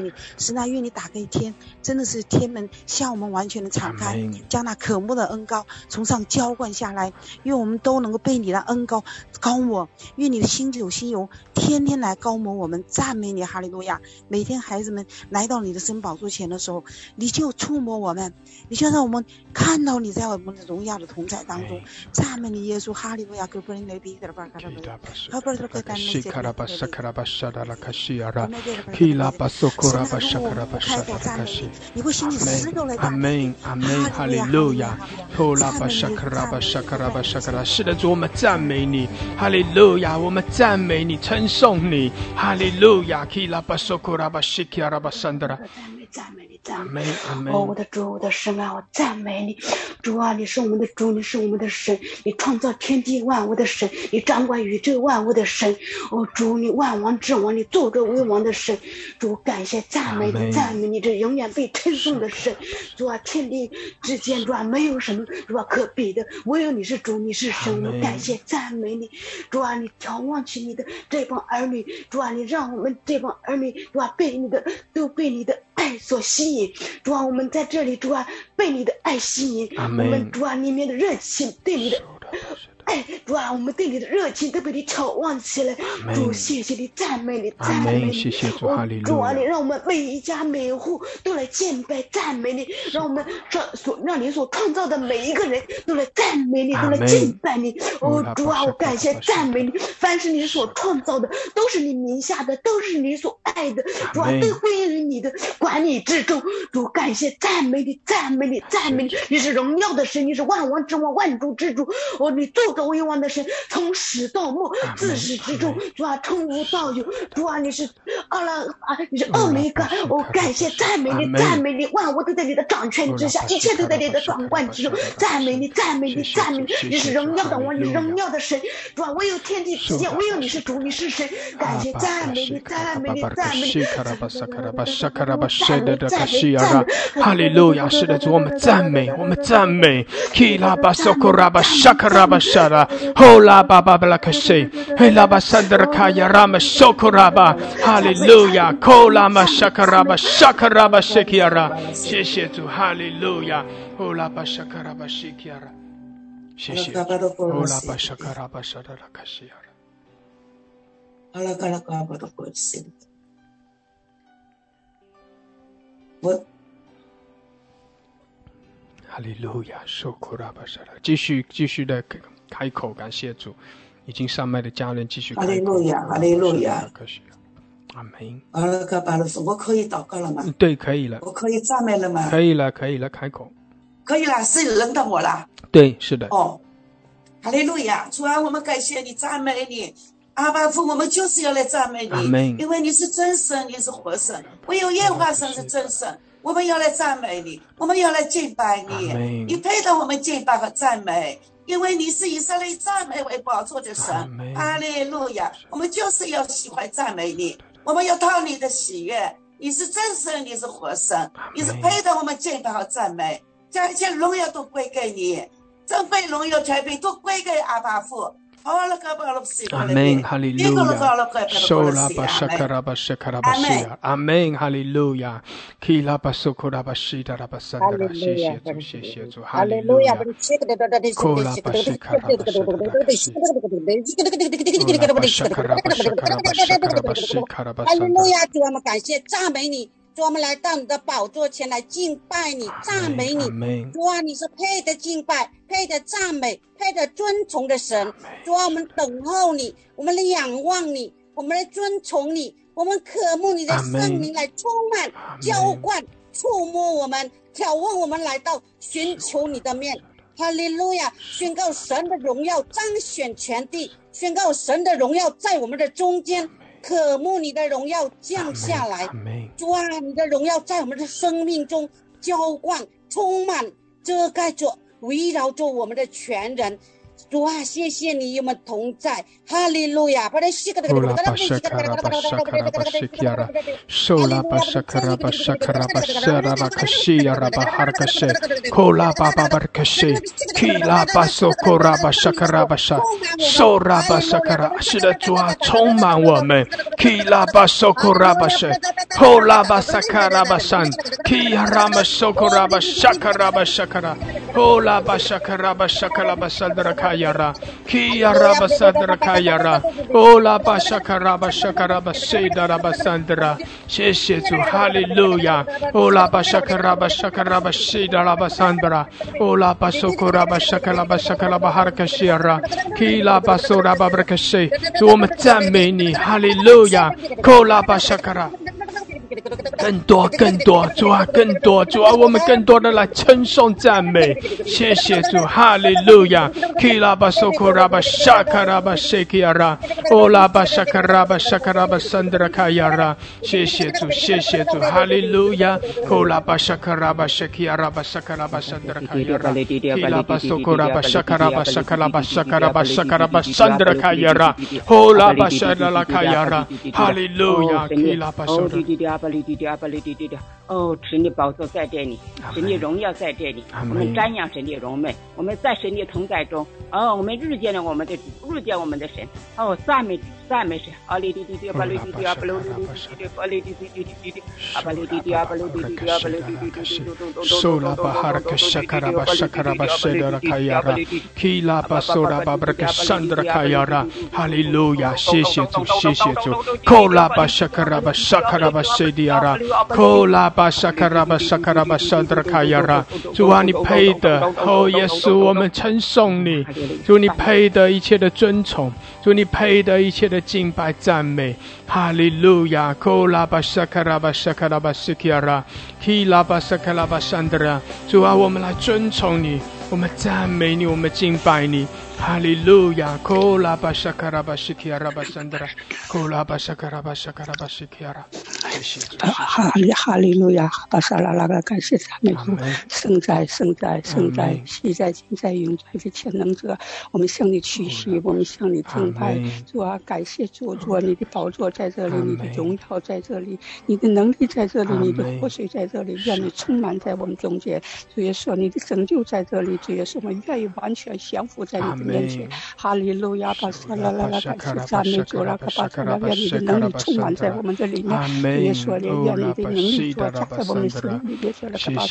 你， 神啊， 愿你打开天， 真的是天门 向我们完全的敞开， 将那渴慕的恩膏从上浇灌下来， 愿我们都能够被你的恩膏 高抹， 愿你的新酒新油 天天来高抹我们， 赞美你。 哈利路亚， 每天孩子们来到你的圣宝座前的时候， 你就触摸我们， 你就让我们看到你在我们的荣耀的同在当中， 赞美你耶稣。 哈利路亚。 Amen, Amen, Hallelujah. Hola 是的，主我们赞美你， Hallelujah， 我们赞美你， 称颂你， Hallelujah。 赞美你，哦，我的主，我的神啊，我赞美你，主啊，你是我们的主，你是我们的神，你创造天地万物的神，你掌管宇宙万物的神，哦，主，你万王之王，你坐着为王的神，主，感谢赞美你，赞美你，这永远被称颂的神，主啊，天地之间，主啊，没有什么主啊可比的，唯有你是主，你是神，我感谢赞美你，主啊，你眺望起你的这帮儿女，主啊，你让我们这帮儿女，主啊，被你的都被你的爱所吸引。 主啊，我们在这里，主啊，被你的爱吸引， Amen。 我们主啊里面的热情，对你的。哎，主啊，我们对你的热情都被你眺望起来。主，谢谢你，赞美你，赞美你。主啊，你让我们每一家每一户都来敬拜赞美你，让我们让你所创造的每一个人都来赞美你，都来敬拜你。哦，主啊，我感谢赞美你，凡是你所创造的，都是你名下的，都是你所爱的。主啊，都归于你的管理之中。主，感谢赞美你，赞美你，赞美你。你是荣耀的神，你是万王之王，万主之主。哦，你做。 为王的神，从始到末，自始至终，主啊，从无到有，主啊，你是你是奥梅嘎，我感谢赞美你，赞美你，万物都在你的掌权之下，一切都在你的掌管之中，赞美你，赞美你，赞美你，你是荣耀的王，你荣耀的神，主啊，唯有天地之间，唯有你是主，你是神，感谢赞美你，赞美你，赞美你，赞美，哈利路亚，是的，主，我们赞美，基拉巴索库拉巴沙卡拉巴沙。 Hola Baba Blakashi, Helaba Sandra Kayarama Sokoraba, Hallelujah, Kolama Shakaraba, Shakaraba Shikiara, Shishitu, Hallelujah, Hola Bashakaraba Shikiara, Shishitu, Hola Bashakaraba Shadara Kashiara. What? 哈利路亚， 继续的开口感谢主，已经上麦的家人继续开口。哈利路亚，哈利路亚。阿门。好了，哥巴老师，我可以祷告了吗？对，可以了。我可以赞美了吗？可以了，可以了，开口。可以了，是轮到我了。对，是的。哦，哈利路亚！主啊，我们感谢你，赞美你。阿爸父，我们就是要来赞美你，因为你是真神，你是活神，唯有耶和华神是真神。我们要来赞美你，我们要来敬拜你，你配得我们敬拜和赞美，因为你是以色列赞美为宝座的神。哈利路亚！我们就是要喜欢赞美你，我们要讨你的喜悦。你是真神，你是活神，你是配得我们敬拜和赞美，将一切荣耀都归给你，尊贵荣耀权柄都归给阿爸父。Amen, hallelujah. Shola bashakara bashakara bashia. Amen, hallelujah. Kila basukura bashida rabasandra. Hallelujah. Hallelujah. Kola bashakara bashakara bashia. Hallelujah. 主，我们感谢赞美你。主，我们来到你的宝座前来敬拜你，赞美你。主啊，你是配得敬拜、配得赞美、配得尊崇的神。主啊，我们等候你，我们来仰望你，我们来尊崇你，我们渴慕你的圣灵来充满、浇灌、触摸我们、挑问我们，来到寻求你的面。哈利路亚！宣告神的荣耀彰显全地，宣告神的荣耀在我们的中间。渴慕你的荣耀降下来，主啊，你的荣耀在我们的生命中浇灌、充满、遮盖着、围绕着我们的全人。主啊，谢谢你与我们同在，哈利路亚！是的，主啊，充满我们。Kayara, Kiyara Basandra Kayara, Ola Bashakara Bashakara Bashida Rabasandra, Sheshetu, Hallelujah, Ola Bashakara Bashakara Bashida Rabasandra, Ola Basokura Bashakala Bashakala Baharkashira, Kila Basura Babrakashe, to Matamini, Hallelujah, Kola Bashakara.更多更多，主啊，更多，主啊，我们更多的来称颂赞美，谢谢主，哈利路亚。Kila basokura basakara basekiara, ola basakara basakara basandra kayara，谢谢主，谢谢主，哈利路亚。Kola basakara basekiara basakara basandra kayara, Kila basokura basakara basakara basakara basakara basandra kayara, ola basakara kayara，哈利路亚。Kila basokura哦，神的宝座在这里，神的荣耀在这里，我们瞻仰神的荣美，我们在神的同在中，哦，我们日见了我们的主，日见我们的神，哦，赞美赞美神，阿利迪迪迪，阿利迪迪，阿巴鲁迪迪，阿利迪迪迪迪，阿巴鲁迪迪，阿巴鲁迪迪，阿巴鲁迪迪迪，苏拉巴哈克沙卡拉巴沙卡拉巴谢德拉卡亚拉，基拉巴苏拉巴布克山德拉卡亚拉，哈利路亚，谢谢主，谢谢主，库拉巴沙卡拉巴沙卡拉巴谢。主啊，你配得，哦，耶稣，我们称颂你。主，你配得一切的尊崇，主，你配得一切的敬拜赞美。哈利路亚！主啊，我们来尊崇你，我们赞美你，我们敬拜你。哈利路亚！哈利路亚！巴沙拉拉，感谢赞美主，圣哉，圣哉，圣哉，昔在，今在，永在的全能者，我们向你屈膝，我们向你敬拜。主啊，感谢主，主啊，你的宝座在这里，你的荣耀在这里，你的能力在这里，你的活水在这里，愿你充满在我们中间。主耶稣，你的拯救在这里，主耶稣，我们愿意完全降服在你的面前。哈利路亚！巴沙拉拉，感谢赞美主，拉卡巴沙拉拉，愿你的能力充满在我们这里面。谢说的要你的能力做，恰恰我们是你的做了个巴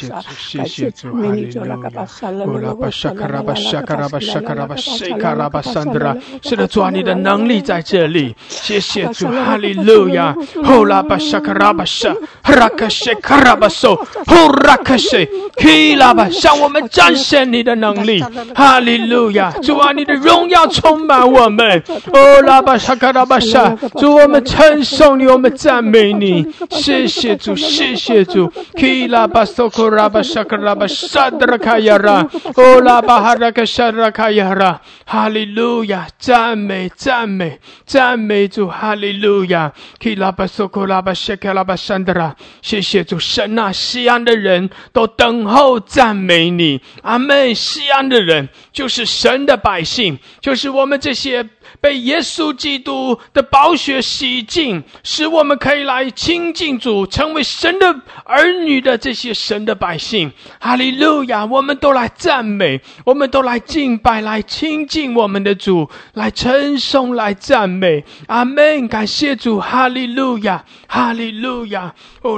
萨，感谢主为你做了个巴萨，拉拉巴沙卡拉巴沙卡拉巴沙卡拉巴西卡拉巴桑德拉，是的，主啊，你的能力在这里，谢谢主，哈利路亚，呼拉巴沙卡拉巴沙，拉克西卡拉巴索，呼拉克西，基拉巴，向我们展现你的能力，哈利路亚，主啊，你的荣耀充满我们，哦，拉巴沙卡拉巴沙，主，我们称颂你，我们赞美你，谢谢主，谢谢主，基拉巴索库拉巴沙卡拉巴沙德拉卡亚拉，哦，拉巴哈拉克沙拉卡亚拉，哈利路亚，赞美赞美赞美主，哈利路亚，基拉巴索库拉巴沙卡拉巴沙德拉，谢谢主，神啊，西安的人都等候赞美你，阿们，西安的人就是神的百姓，就是我们这些被耶稣基督的宝血洗净，使我们可以来亲近主，成为神的儿女的这些神的百姓，哈利路亚，我们都来赞美，我们都来敬拜，来亲近我们的主，来称颂，来赞美，阿们，感谢主，哈利路亚，哈利路亚，哈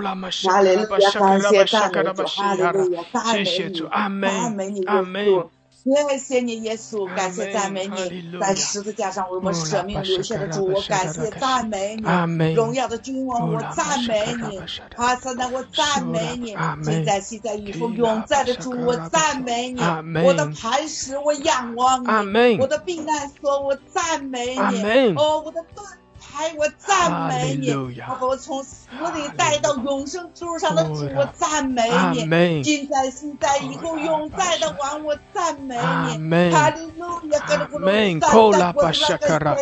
利路亚，感谢赞美主，哈利路亚，谢谢主，阿们，阿们，谢谢你耶稣，感谢赞美你，在十字架上为我们舍命留下的主，我感谢赞美你，荣耀的君王，我赞美你，哈撒那，我赞美你，今在昔在以后永在的主，我赞美你，我的磐石，我仰望你，我的避难所，我赞美你，哦，我的盾牌，我赞美你，把我从死里带到永生之路上的主，我赞美你，今在现在以后永在的王，我赞美你，哈利路亚，阿门，扣拉巴沙卡拉，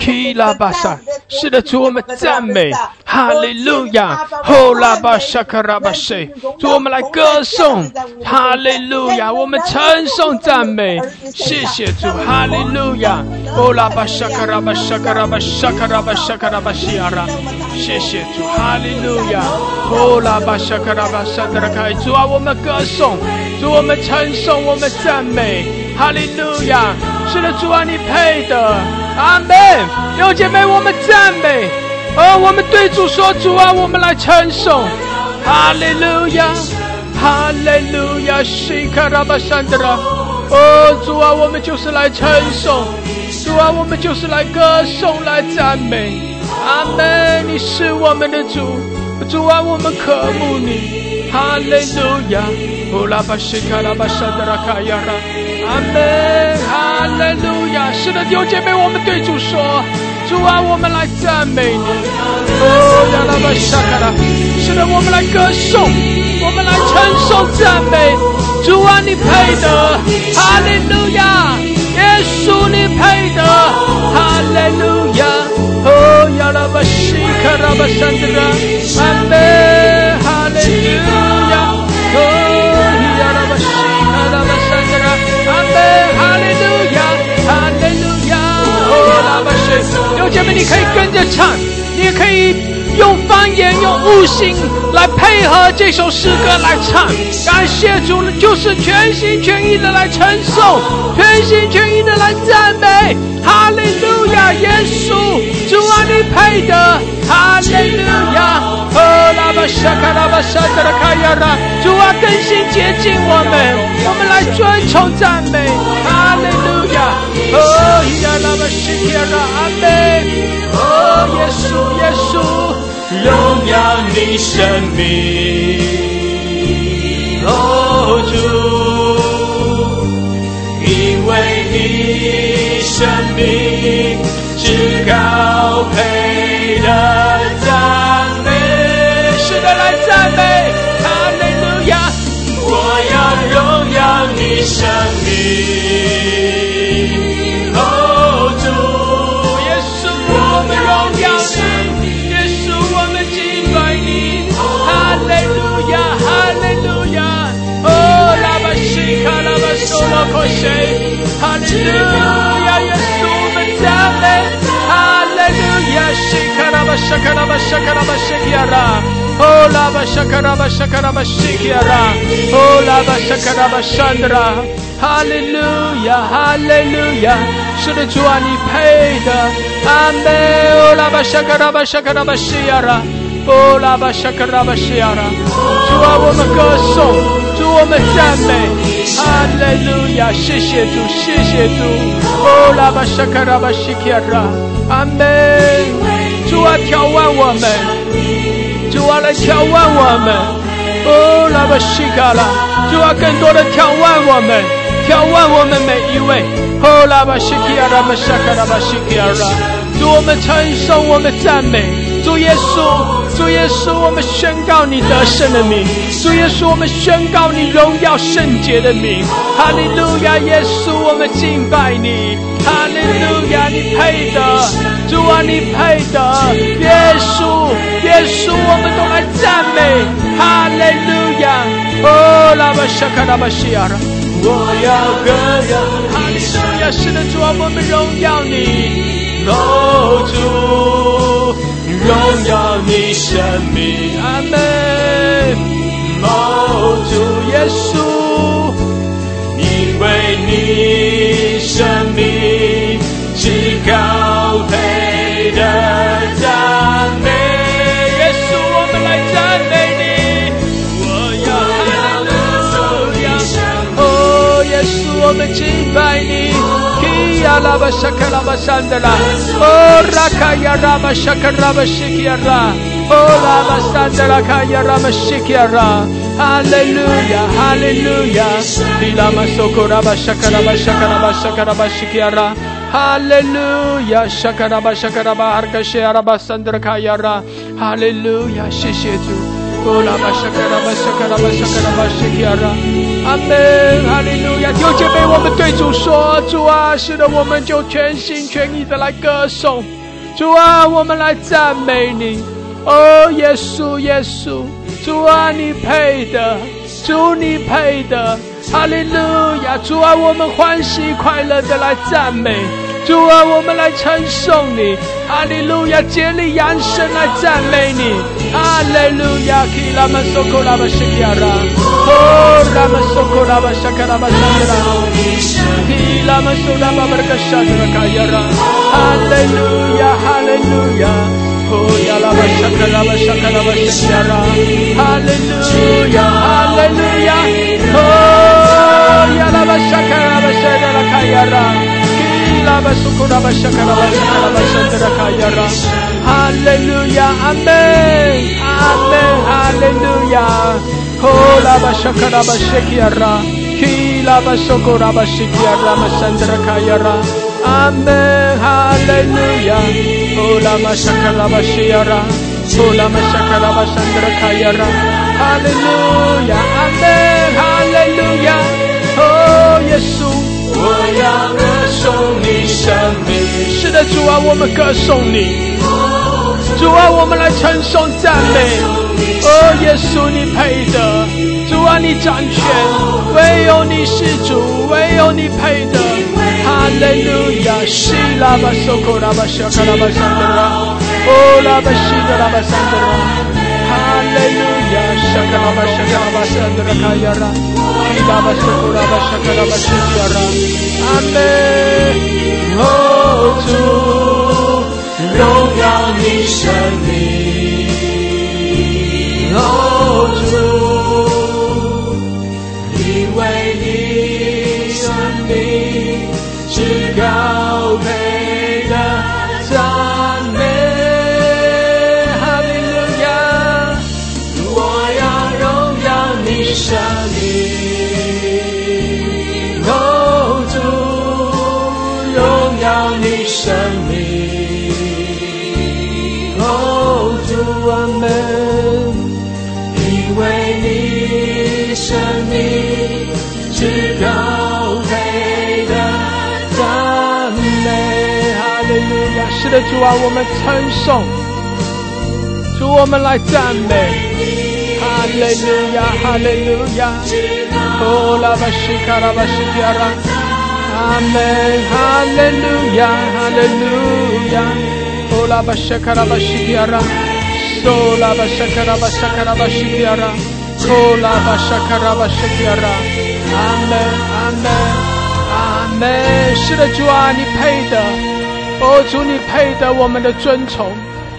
基拉巴萨，是的，主，我们赞美，哈利路亚，后拉巴沙卡拉巴谁，主，我们来歌颂，哈利路亚，我们称颂赞美，谢谢主，哈利路亚，后拉巴沙卡拉巴沙卡拉巴沙卡拉巴。谢谢主，哈利路亚，呼啦巴沙卡拉巴沙德拉开，主啊，我们歌颂，主，我们称颂，我们赞美，哈利路亚，是的，主啊，你配的，阿们，弟兄姐妹，我们赞美，我们对主说，主啊，我们来称颂，哈利路亚，哈利路亚，西卡拉巴沙德拉，主啊，我们就是来称颂，主啊，我们就是来歌颂，来赞美，阿们，你是我们的主，主啊，我们渴慕你，哈利路亚，呼啦巴西卡拉巴沙德拉卡亚拉，阿们，哈利路亚，是的，弟兄姐妹，我们对主说，主啊，我们来赞美你，啦啦巴沙卡拉，是的，我们来歌颂，我们来承受赞美，主啊，你配得，哈利路亚，耶稣你配得，哈利路亚，哦，亚拉巴西卡拉巴山德拉，阿门，哈利路亚，哦，亚拉巴西卡拉巴山德拉，阿门，哈利路亚，哦，拉巴西，弟兄姐妹，你可以跟着唱，你也可以用方言，用悟性来配合这首诗歌来唱，感谢主，就是全心全意的来承受，全心全意的来赞美，哈利路亚，耶稣，主啊，你配得，哈利路亚，哦，拉巴沙卡拉巴沙德拉卡亚拉，主啊，更新洁净我们，我们来尊崇赞美，哈利路亚，哦，亚拉巴西提拉，阿门，哦，耶稣，耶稣，荣耀你生命，哦，主，因为你生命至高配的赞美，是的，来赞美，哈利路亚，我要荣耀你生命，哦，主，耶稣，我们荣耀你，哈利路亚，耶稣，我们赞美，哈利路亚，西卡拉巴沙卡拉巴沙卡拉巴西基拉，哦，拉巴沙卡拉巴沙卡拉巴西基拉，哦，拉巴沙卡拉巴沙德拉，哈利路亚，哈利路亚，是的，主啊，你配的，阿门，哦，拉巴沙卡拉巴沙卡拉巴西亚拉。哦，拉巴沙卡拉巴西亚拉，主啊，我们歌颂，主我们赞美，哈利路亚！谢谢主，谢谢主，哦，拉巴沙卡拉巴西亚拉，阿门。主啊，眺望我们，主啊，来眺望我们，哦，拉巴西卡拉，主啊，更多的眺望我们，眺望我们每一位，哦，拉巴西亚拉巴沙卡拉巴西亚拉。主，我们称颂，我们赞美，主耶稣，主耶稣，我们宣告你得胜的名，主耶稣，我们宣告你荣耀圣洁的名，哈利路亚，耶稣，我们敬拜你，哈利路亚，你配得，主啊，你配得，耶稣，耶稣，我们都来赞美，哈利路亚，哦，拉巴沙卡拉巴西亚拉。我要歌咏哈利路亚，是的，主啊，我们荣耀你。哦，主，荣耀你生命，阿们。哦，主耶稣，因为你生命至高配的赞美，耶稣，我们来赞美你。我要歌颂你生命，哦，耶稣，我们敬拜你。Ya lava shakala basandala, oh rakaya rama shakala bashikiara, oh lava sandala kaya rama shikiara. Hallelujah, Hallelujah. Dilama sokora bashakala bashakala bashakala bashikiara. Hallelujah, shakala bashakala baharkashara basandra kaya. Hallelujah, 谢谢主。哦，拉巴沙卡拉巴沙卡拉巴沙卡拉巴西卡拉，阿门，哈利路亚！弟兄姐妹，我们对主说：“主啊，是的，我们就全心全意的来歌颂，主啊，我们来赞美你。哦，耶稣，耶稣，主啊，你配的，主你配的，哈利路亚！主啊，我们欢喜快乐的来赞美。”主啊，我们来称颂你，哈利路亚，竭力扬声来赞美你，哈利路亚。基拉玛索库拉巴西基拉，哦，拉玛索库拉巴沙卡拉巴沙拉，基拉玛索拉巴巴卡沙拉卡亚拉，哈利路亚，哈利路亚，哦，亚拉巴沙卡拉巴沙卡拉巴西基拉，哈利路亚，哈利路亚，哦，亚拉巴沙卡拉巴沙拉卡亚拉。Hallelujah, amen, amen, hallelujah. Oh, la bashakara bashikiara, ki la bashokora bashikiara, masandra kayara. Amen, hallelujah. Oh, la bashakara bashiara, oh, la bashakara basandra kayara. Hallelujah, amen, hallelujah. Oh, Jesus.我要歌颂你生命，是的，主啊，我们歌颂你，主啊，我们来称颂赞美。哦，耶稣，你配得，主啊，你掌权，唯有你是主，唯有你配得。哈利路亚，西拉巴索科拉巴沙卡拉巴桑德拉，哦，拉巴西德拉巴桑德拉，哈利路亚，沙卡拉巴沙卡拉巴桑德拉卡亚拉。Lava shakura ba shakura ba shakura, amen. Oh, 主，荣耀你生命。Oh, 主，因为你生命至高配的赞美。哈利路亚，我要荣耀你生命。生命，哦，主啊，们，因为你生命至高配的赞美，哈利路亚！是的，主啊，我们称颂，主，我们来赞美，哈利路亚，哈利路亚，哦，拉巴西卡拉巴西亚拉。Amen, hallelujah, hallelujah. Oh, la bashakara bashikiara, so la bashakara bashakara bashikiara, oh la bashakara bashikiara. Amen, amen, amen. 是的，主啊，你配得，哦，主你配得我们的尊崇，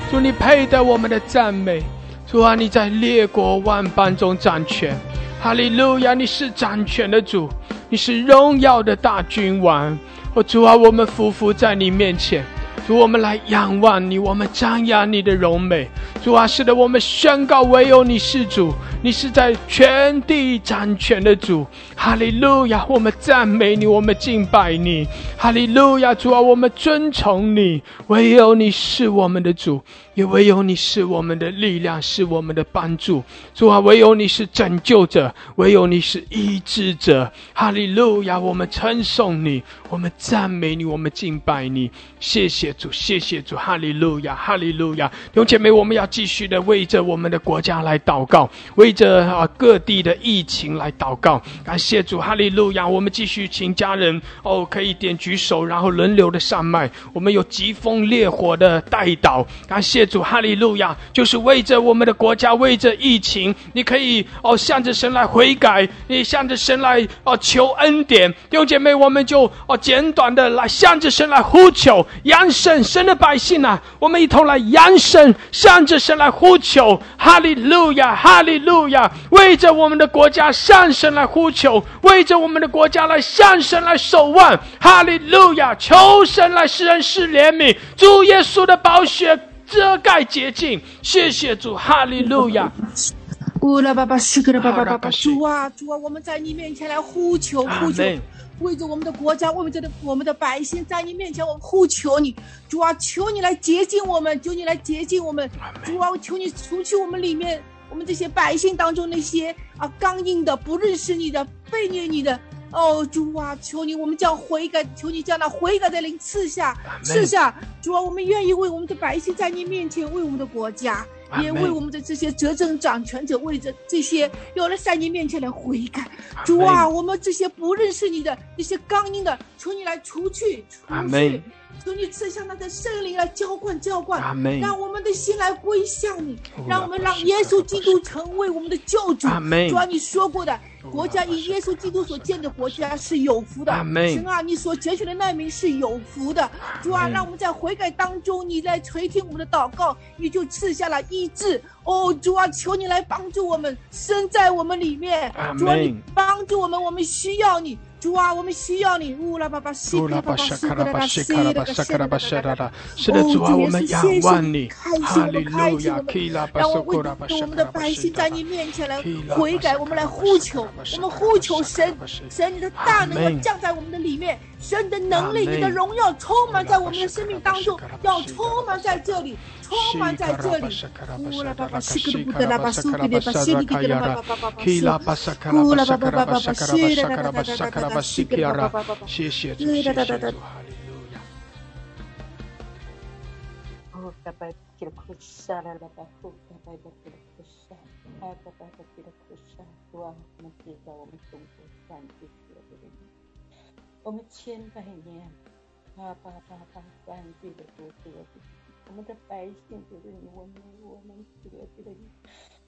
主你配得我们的赞美。主啊，你在列国万邦中掌权，哈利路亚！你是掌权的主，你是荣耀的大君王。哦，主啊，我们匍匐在你面前，主，我们来仰望你，我们张扬你的荣美。主啊，是的，我们宣告唯有你是主，你是在全地掌权的主。哈利路亚！我们赞美你，我们敬拜你。哈利路亚！主啊，我们尊崇你，唯有你是我们的主。也唯有你是我们的力量，是我们的帮助。主啊，唯有你是拯救者，唯有你是医治者。哈利路亚！我们称颂你，我们赞美你，我们敬拜你。谢谢主，谢谢主，哈利路亚，哈利路亚！弟兄姐妹，我们要继续的为着我们的国家来祷告，为着各地的疫情来祷告。感谢主，哈利路亚！我们继续请家人可以点举手，然后轮流的上麦。我们有疾风烈火的代祷，感谢主。主，哈利路亚！就是为着我们的国家，为着疫情，你可以向着神来悔改，你向着神来求恩典。弟兄姐妹，我们就简短的来向着神来呼求，扬声，神的百姓啊，我们一同来扬声，向着神来呼求，哈利路亚，哈利路亚！为着我们的国家向神来呼求，为着我们的国家来向神来守望，哈利路亚！求神来施恩施怜悯，主耶稣的宝血遮盖洁净，谢谢主，哈利路亚。主啊，主啊，我们在你面前来呼求，呼求，为着我们的国家，为着我们的百姓，在你面前我们呼求你，主啊，求你来洁净我们，求你来洁净我们，主啊，求你除去我们里面，我们这些百姓当中那些刚硬的、不认识你的、背逆你的。主啊，求你，我们叫悔改，求你叫那悔改的灵赐下，赐下。主啊，我们愿意为我们的百姓在你面前，为我们的国家，也为我们的这些执政掌权者，为着这些有人在你面前来悔改。主啊，我们这些不认识你的、这些刚硬的，求你来除去，除去。求你赐下那个圣灵来浇灌浇灌，让我们的心来归向你，让我们让耶稣基督成为我们的救主。主啊，你说过的，国家以耶稣基督所建的国家是有福的。神啊，你所拣选的难民是有福的。主啊，让我们在悔改当中，你来垂听我们的祷告，你就赐下了医治。主啊，求你来帮助我们，身在我们里面。主啊，你帮助我们，我们需要你。主啊，我们需要你。是的，主啊，我们仰望你。哈利路亚！让我们的百姓在你面前来悔改，我们来呼求，我们呼求神，神你的大能降在我们的里面，神你的能力、你的荣耀充满在我们的生命当中，要充满在这里。充满在这里。我们的百姓得了你，我们得了你，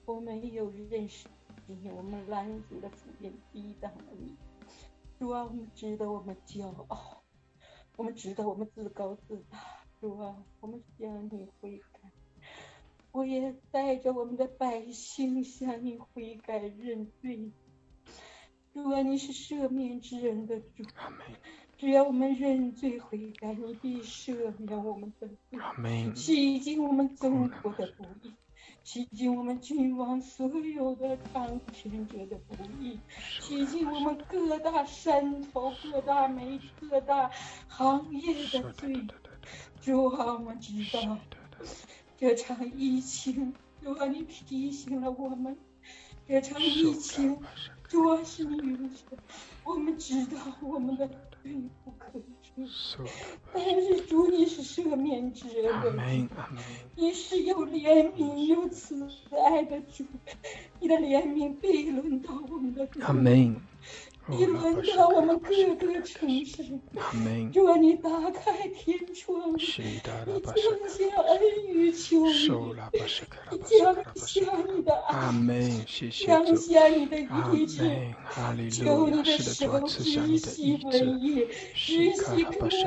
我们有认识你，我们拦阻了负面，抵挡了你。主啊，我们知道我们骄傲，我们知道我们自高自大。主啊，我们向你悔改，我也带着我们的百姓向你悔改认罪。主啊，你是赦免之人的主，只要我们认罪悔改，你必赦免我们的罪，洗净我们中国的不义，洗净我们君王所有的当权者的不义，洗净我们各大山头、各大媒、各大行业的罪。主啊，我们知道这场疫情，主啊，你提醒了我们，这场疫情，主啊，是你允许的，我们知道我们的罪不可赦，但是主，你是赦免之人的主，你是有怜悯有慈爱的主，你的怜悯被轮到我们的罪。你轮到我们各个城市，主啊，你打开天窗，你降下恩雨求雨，降下你的爱，降下你的医治，求你的手知悉文艺，知悉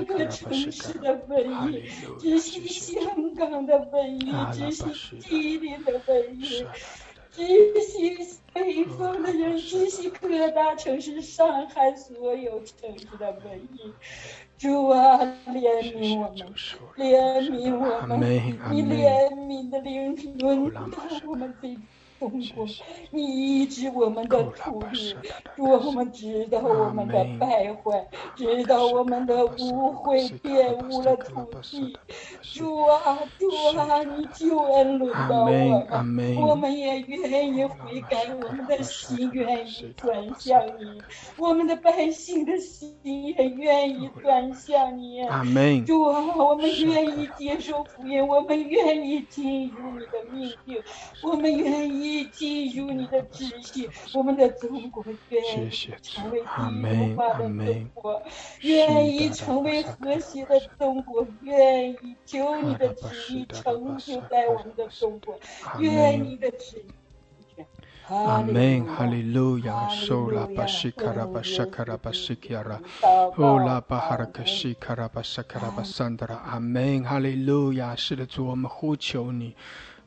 各个城市的文艺，知悉香港的文艺，知悉吉林的文艺。知悉北方的人，知悉各大城市、上海所有城市的文艺。主啊，怜悯我们，怜悯我们，你怜悯的灵轮到我们这中国，你医治我们的土地。主啊，我们知道我们的败坏，知道我们的污秽玷污了土地。主啊，主啊，你救恩轮到我们，我们也愿意悔改，我们的心愿意转向你，我们的百姓的心也愿意转向你。主啊，我们愿意接受福音，我们愿意进入你的命定，我们愿意进入你的旨意，我们的中国愿意成为地球化的中国，愿意成为和谐的中国，愿意求你的旨意成就在我们的中国，愿你的旨意。Amen. Hallelujah. Sola Bashikara Bashakara Bashikiara. Ola Baharakashikara Bashakara Basandra. Amen. Hallelujah. 是的，主，我们呼求你。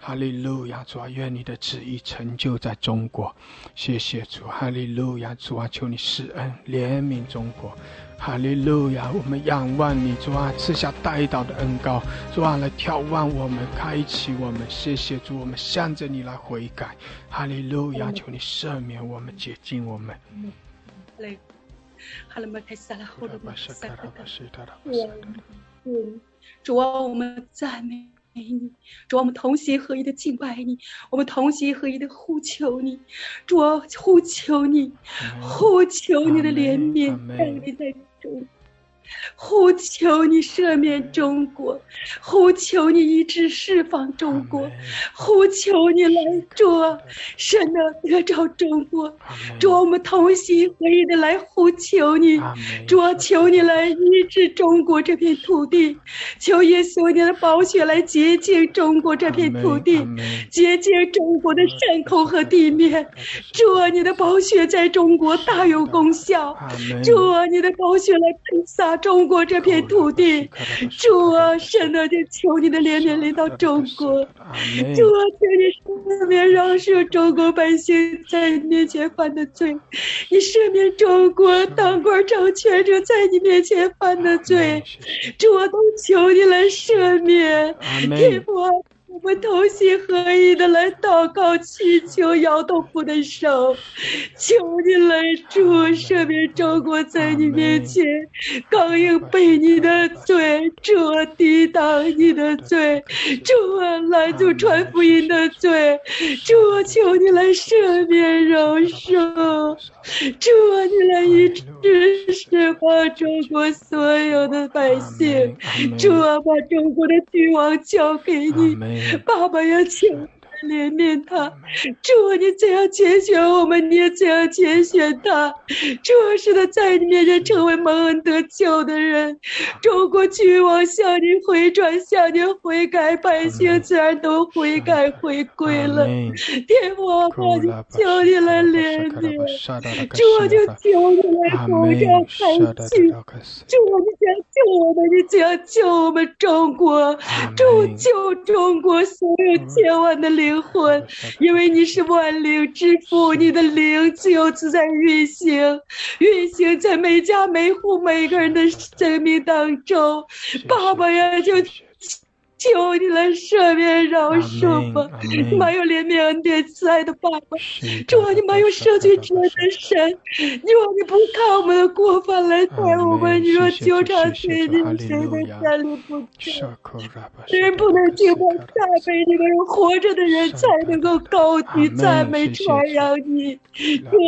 哈利路亚，主啊，愿你的旨意成就在中国。谢谢主，哈利路亚，主啊，求你施恩怜悯中国。哈利路亚，我们仰望你，主啊，赐下代祷的恩膏，主啊，来眺望我们，开启我们。谢谢主，我们向着你来悔改。哈利路亚，求你赦免我们，洁净我们。主啊，我们赞美你，主啊，我们同心合一的敬拜你，我们同心合一的呼求你，主啊，呼求你，呼求你的怜悯站立在中，呼求你赦免中国，呼求你医治释放中国，呼求你来，主啊，神啊，得着中国。主啊，我们同心合意的来呼求你，主啊，求你来医治中国这片土地，求耶稣你的宝血来洁净中国这片土地，洁净中国的山口和地面。主啊，你的宝血在中国大有功效，主啊，你的宝血来喷洒中国这片土地。主啊，神啊，就求你的怜悯临到中国，主啊，求你赦免饶恕中国百姓在你面前犯的罪，你赦免中国当官掌权者在你面前犯的罪，主啊，都求你来赦免。天父，我们同心合意的来祷告，祈求摇动父的手，求你来，主，赦免中国在你面前刚硬背你的罪，主啊，抵挡你的罪，主啊，拦阻传福音的罪，主啊，求你来赦免饶恕，主啊，你来医治释放中国所有的百姓，主啊，把中国的君王交给你，爸爸要请怜悯他，主啊，你怎样拣选我们，你也怎样拣选他，主啊，使他在你面前成为蒙恩得救的人。中国君王向你回转，向你悔改，百姓自然都悔改回归了。天父，我求你来怜悯，主啊，就求你来弘扬开启，主啊，你想救我们，你怎样救我们中国，主，救中国所有千万的灵魂，因为你是万灵之父，你的灵自由自在运行，运行在每家每户每个人的生命当中。爸爸呀，就求你来赦免饶恕吧，满有怜悯恩典慈爱的爸爸，主啊，你满有赦罪之恩的神，你若你不看我们的过犯来待我们，你若纠缠罪孽，谁能站立不住？人不能敬拜赞美你的人，活着的人才能够高举赞美传扬你。主，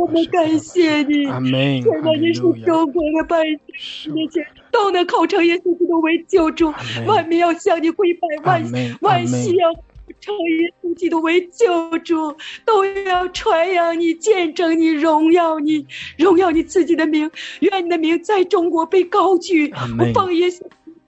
我们感谢你，现在你是中国的百姓面前都能口称耶稣基督为救主，万民要向你跪拜，万膝要成耶稣基督为救主，都要传扬你，见证你，荣耀你，荣耀你自己的名，愿你的名在中国被高举。我奉耶稣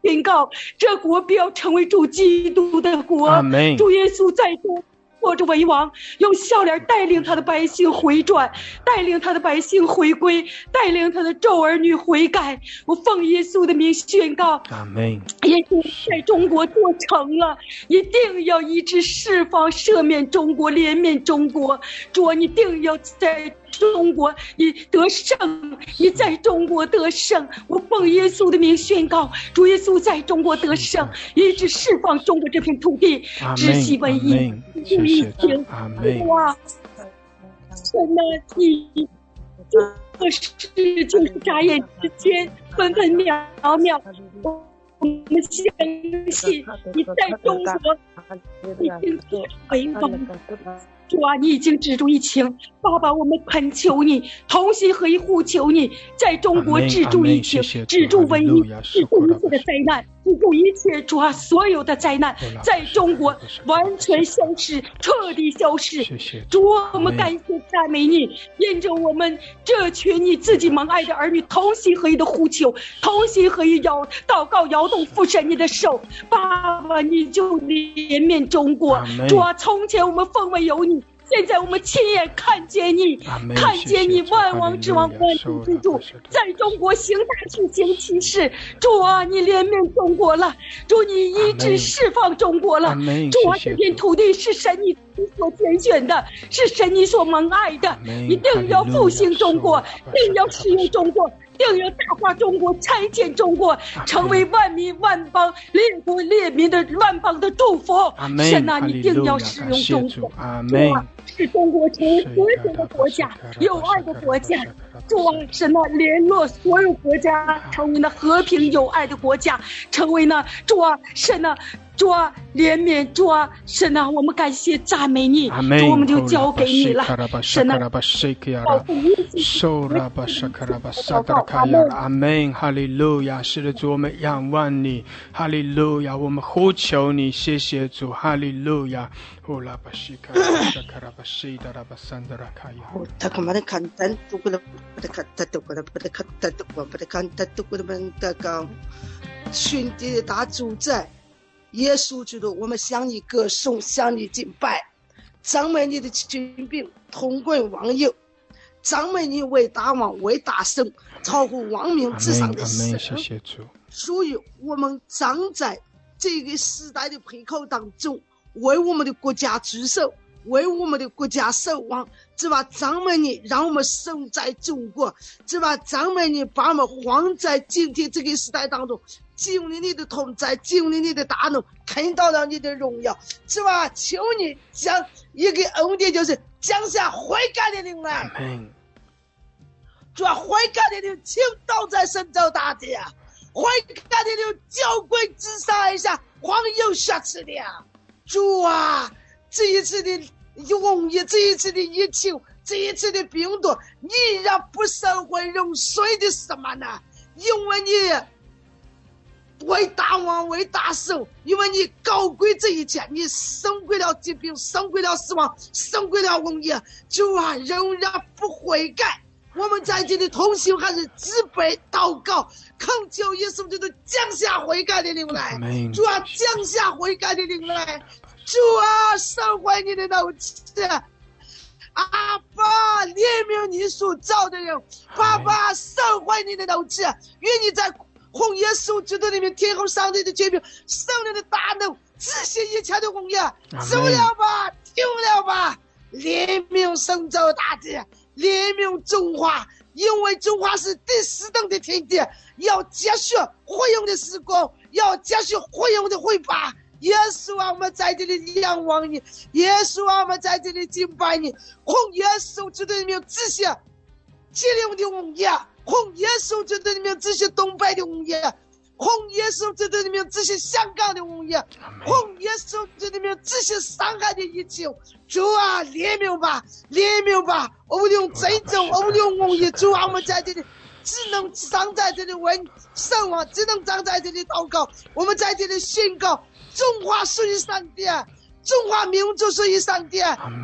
宣告，这国必要成为主基督的国。主耶稣在中做着为王，用笑脸带领他的百姓回转，带领他的百姓回归，带领他的众儿女悔改。我奉耶稣的名宣告，阿门。耶稣在中国做成了，一定要医治、释放、赦免中国、怜悯中国。主啊，你一定要在中国你得胜，你在中国得胜。我奉耶稣的名宣告，主耶稣在中国得胜，一直释放中国这片土地，止息瘟疫，止息疫情。哇，神啊，你这个事就是眨眼之间，分分秒秒。我们相信你在中国已经做为王。主啊，你已经止住疫情，爸爸，我们恳求你，同心合一呼求你，在中国止住疫情，止住瘟疫，止住一切的灾难，止住一切，主啊，所有的灾难在中国完全消失，彻底消失。主，我们感谢赞美你，因着我们这群你自己蒙爱的儿女同心合一的呼求，同心合一祷告，摇动父神你的手，爸爸，你就怜悯中国。主啊，从前我们奉为有你，现在我们亲眼看见你，看见你万王之王，万主之主，在中国行大事，行奇事。主啊，你怜悯中国了，主，你医治释放中国了。主啊，这片土地是神你所拣选的，是神你所蒙爱的，一定要复兴中国，一定要使用中国，一定要大化中国，拆迁中国，成为万民万邦、列国列民的万邦的祝福。神啊，你一定要使用中国，主啊，使中国成为和谐的国家、有爱的国家。主啊，神啊，联络所有国家，成为那和平有爱的国家，成为那主啊，神啊。主啊，怜悯，主啊，神啊，我们感谢赞美你，主，我们就交给你了，神啊，阿们，哈利路亚，是的，主，我们仰望你，哈利路亚，我们呼求你，谢谢主，哈利路亚。兄弟打主战。耶稣基督，我们向你歌颂，向你敬拜，赞美你的权柄，同归王佑，赞美你为大王，为大圣，超乎王名之上的神。所以我们长在这个时代的背靠当中，为我们的国家祝寿，为我们的国家守望，只把赞美你，让我们生在中国，只把赞美你，把我们活在今天这个时代当中。经历你的同在，经历你的大能，看到了你的荣耀，是吧？求你将一个恩典，就是降下悔改的灵来。主啊，悔改的灵倾倒在神州大地啊，悔改的灵交归之上一下，黄油下吃的啊！主啊，这一次的瘟疫，这一次的疫情，这一次的病毒，你让不生会用谁的什么呢？因为你为大王，为大圣，因为你高贵这一切，你胜过了疾病，胜过了死亡，胜过了瘟疫。主啊，仍然不悔改，我们在这里同行，还是自卑祷告，恳求耶稣基督降下悔改的灵来。主啊，降下悔改的灵来。主啊，上怀你的怒气，阿爸，怜悯你所造的人。爸爸，上怀你的怒气，愿你在奉耶稣基督里面天后上帝的权柄，圣灵的大能，止息一切的红药，走了吧，丢了吧，怜悯神州大地，怜悯中华，因为中华是第十等的天地，要接续恢宏的施工，要接续恢宏的会法。耶稣啊，我们在这里仰望你，耶稣啊，我们在这里敬拜你，奉耶稣基督里面止息激流的红药，奉耶稣基督的名，这些东北的瘟疫；奉耶稣基督的名，这些香港的瘟疫；奉耶稣基督的名，这些上海的疫情。主啊，怜悯吧，怜悯吧！我们用真正，我们用瘟疫。主啊，我们在这里，只能站在这里问圣王，只能站在这里祷告。我们在这里宣告：中华属于上帝，中华民族属于上帝，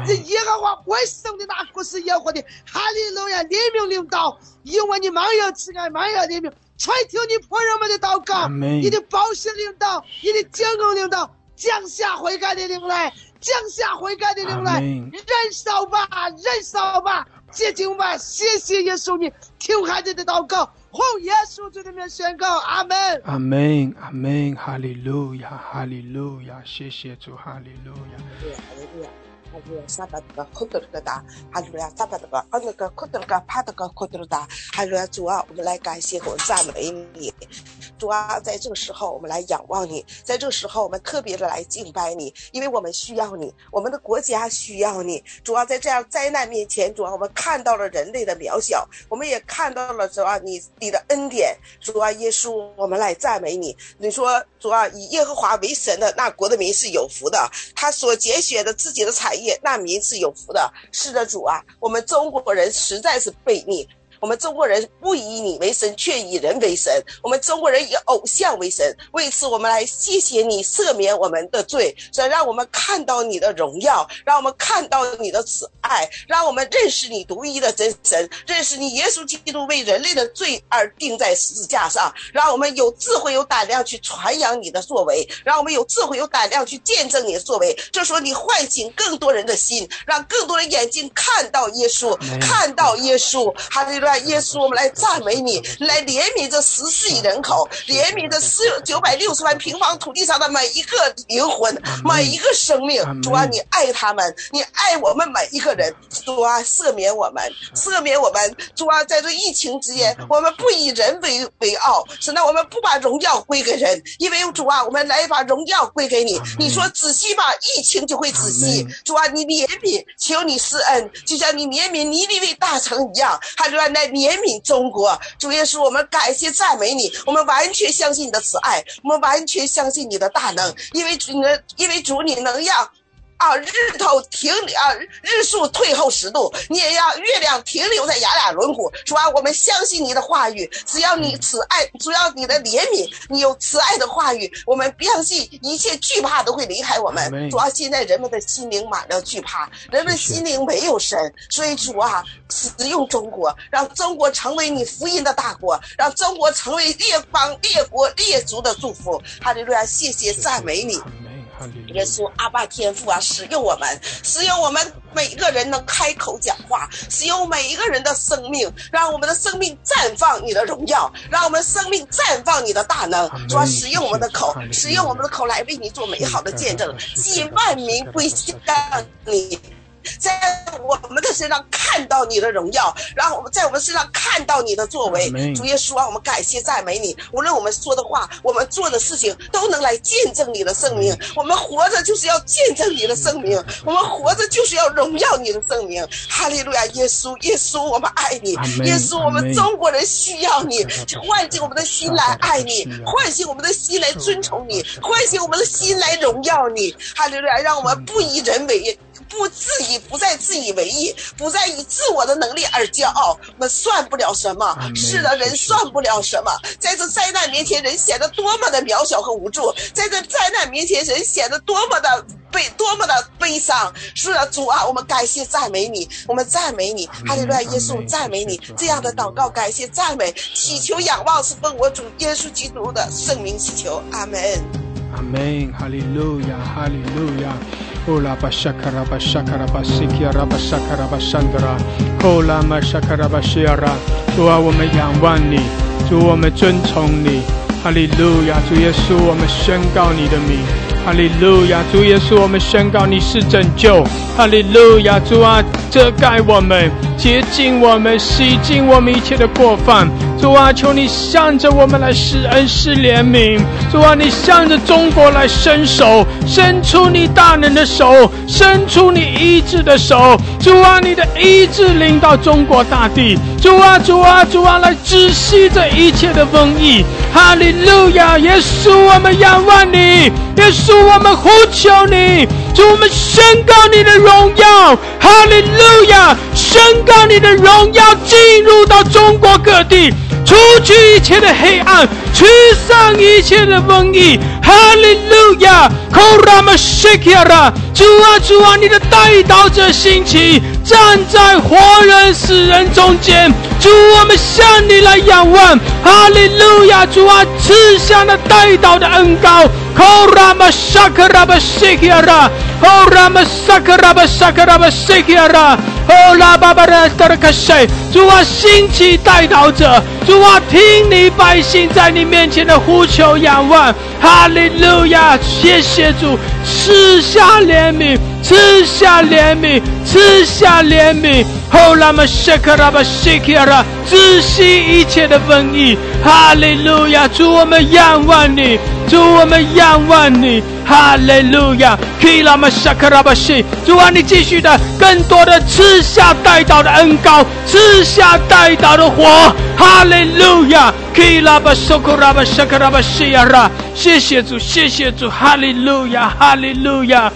这耶和华为首的那国是耶和华的，哈利路亚！怜悯领导，因为你满有慈爱，满有怜悯，垂听你仆人们的祷告，你的保险领导，你的监工领导，降下悔改的灵来，降下悔改的灵来，燃烧吧，燃烧吧，洁净吧！谢谢耶稣你，听孩子的祷告。奉耶稣基督的名宣告，阿门，阿门，阿门，哈利路亚，哈利路亚，谢谢主，哈利路亚，哈利路亚，哈利路亚，撒巴德克特尔达，哈利路亚，撒巴德克恩格克特尔达，帕德格克特尔达，哈利路亚，主啊，我们来感谢和赞美你。主啊，在这个时候我们来仰望你，在这个时候我们特别的来敬拜你，因为我们需要你，我们的国家需要你。主啊，在这样灾难面前，主啊，我们看到了人类的渺小，我们也看到了主啊你的恩典。主啊，耶稣，我们来赞美你。你说主啊，以耶和华为神的那国的民是有福的，他所节选的自己的产业，那民是有福的。是的，主啊，我们中国人实在是悖逆。我们中国人不以你为神，却以人为神。我们中国人以偶像为神，为此我们来谢谢你赦免我们的罪，所以让我们看到你的荣耀，让我们看到你的慈爱，让我们认识你独一的真神，认识你耶稣基督为人类的罪而钉在十字架上，让我们有智慧有胆量去传扬你的作为，让我们有智慧有胆量去见证你的作为。这时候你唤醒更多人的心，让更多人眼睛看到耶稣，看到耶稣。哈利路亚，耶稣，我们来赞美你，来怜悯这14亿人口，怜悯这960万平方土地上的每一个灵魂，每一个生命。主啊，你爱他们，你爱我们每一个人。主啊，赦免我们，赦免我们。主啊，在这疫情之间，我们不以人为傲，是那我们不把荣耀归给人，因为主啊，我们来把荣耀归给你。你说仔细吧，疫情就会仔细。主啊，你怜悯，求你施恩，就像你怜悯尼尼微大城一样。哈利路亚，来怜悯中国。主耶稣，我们感谢赞美你，我们完全相信你的慈爱，我们完全相信你的大能，因为主你能让日数退后10度，你也让月亮停留在亚俩轮毂。主啊，我们相信你的话语，只要你慈爱，只要你的怜悯，你有慈爱的话语，我们相信一切惧怕都会离开我们。主啊，现在人们的心灵满了惧怕，人们心灵没有神，所以主啊，使用中国，让中国成为你福音的大国，让中国成为列邦列国列族的祝福。哈利路亚，谢谢赞美你，耶稣，阿爸天父啊，使用我们，使用我们每一个人能开口讲话，使用每一个人的生命，让我们的生命绽放你的荣耀，让我们生命绽放你的大能。主啊，使用我们的口，使用我们的口来为你做美好的见证，吸引万民归向你，在我们的身上看到你的荣耀，然后在我们身上看到你的作为。主耶稣啊，我们感谢赞美你，无论我们说的话，我们做的事情，都能来见证你的圣名。我们活着就是要见证你的圣名，我们活着就是要荣耀你的圣名。哈利路亚，耶稣，耶稣，我们爱你，耶稣，我们中国人需要你，唤醒我们的心来爱你，唤醒我们的心来尊崇你，唤醒我们的心来荣耀你。哈利路亚，让我们不以人为，不再自以为意，不再以自我的能力而骄傲。我们算不了什么，是的，人算不了什么。在这灾难面前，人显得多么的渺小和无助，在这灾难面前，人显得多么的悲伤。是的，主啊，我们感谢赞美你，我们赞美你。哈利路亚，耶稣，赞美你。这样的祷告感谢赞美祈求仰望，是奉我主耶稣基督的圣名祈求，阿们，阿们。哈利路亚，哈利路亚。Ola bashakara bashakara basikiara bashakara bashandra Ola mashakara bashiara 主啊，我们仰望你，主，我们尊崇你。哈利路亚，主耶稣，我们宣告你的名。哈利路亚，主耶稣，我们宣告你是拯救。哈利路亚，主啊，遮盖我们，洁净我们，洗净我们一切的过犯。主啊，求你向着我们来施恩施怜悯。主啊，你向着中国来伸手，伸出你大能的手，伸出你医治的手。主啊，你的医治临到中国大地。主啊，主啊，主啊，来止息这一切的瘟疫。哈利路亚，耶稣，我们仰望你，耶稣，我们呼求你。主，我们宣告你的荣耀。哈利路亚，宣告你的荣耀进入到中国各地。除去一切的黑暗，驱散一切的瘟疫。哈利路亚！主啊，主啊，你的代祷者兴起，站在活人死人中间。主，我们向你来仰望。哈利路亚！主啊，赐下那代祷的恩膏。主啊，兴起代祷者，主啊，听你百姓在你面前的呼求仰望。哈利路亚！谢谢主，赐下怜悯，赐下怜悯，赐下怜悯。止息一切的瘟疫。哈利路亚！主，我们仰望你，主，我们仰望你。哈利路亚！主啊，你继续的更多的赐下代祷的恩膏，赐下代祷的火。哈利路亚！谢谢主，谢谢主。哈利路亚，哈利路亚。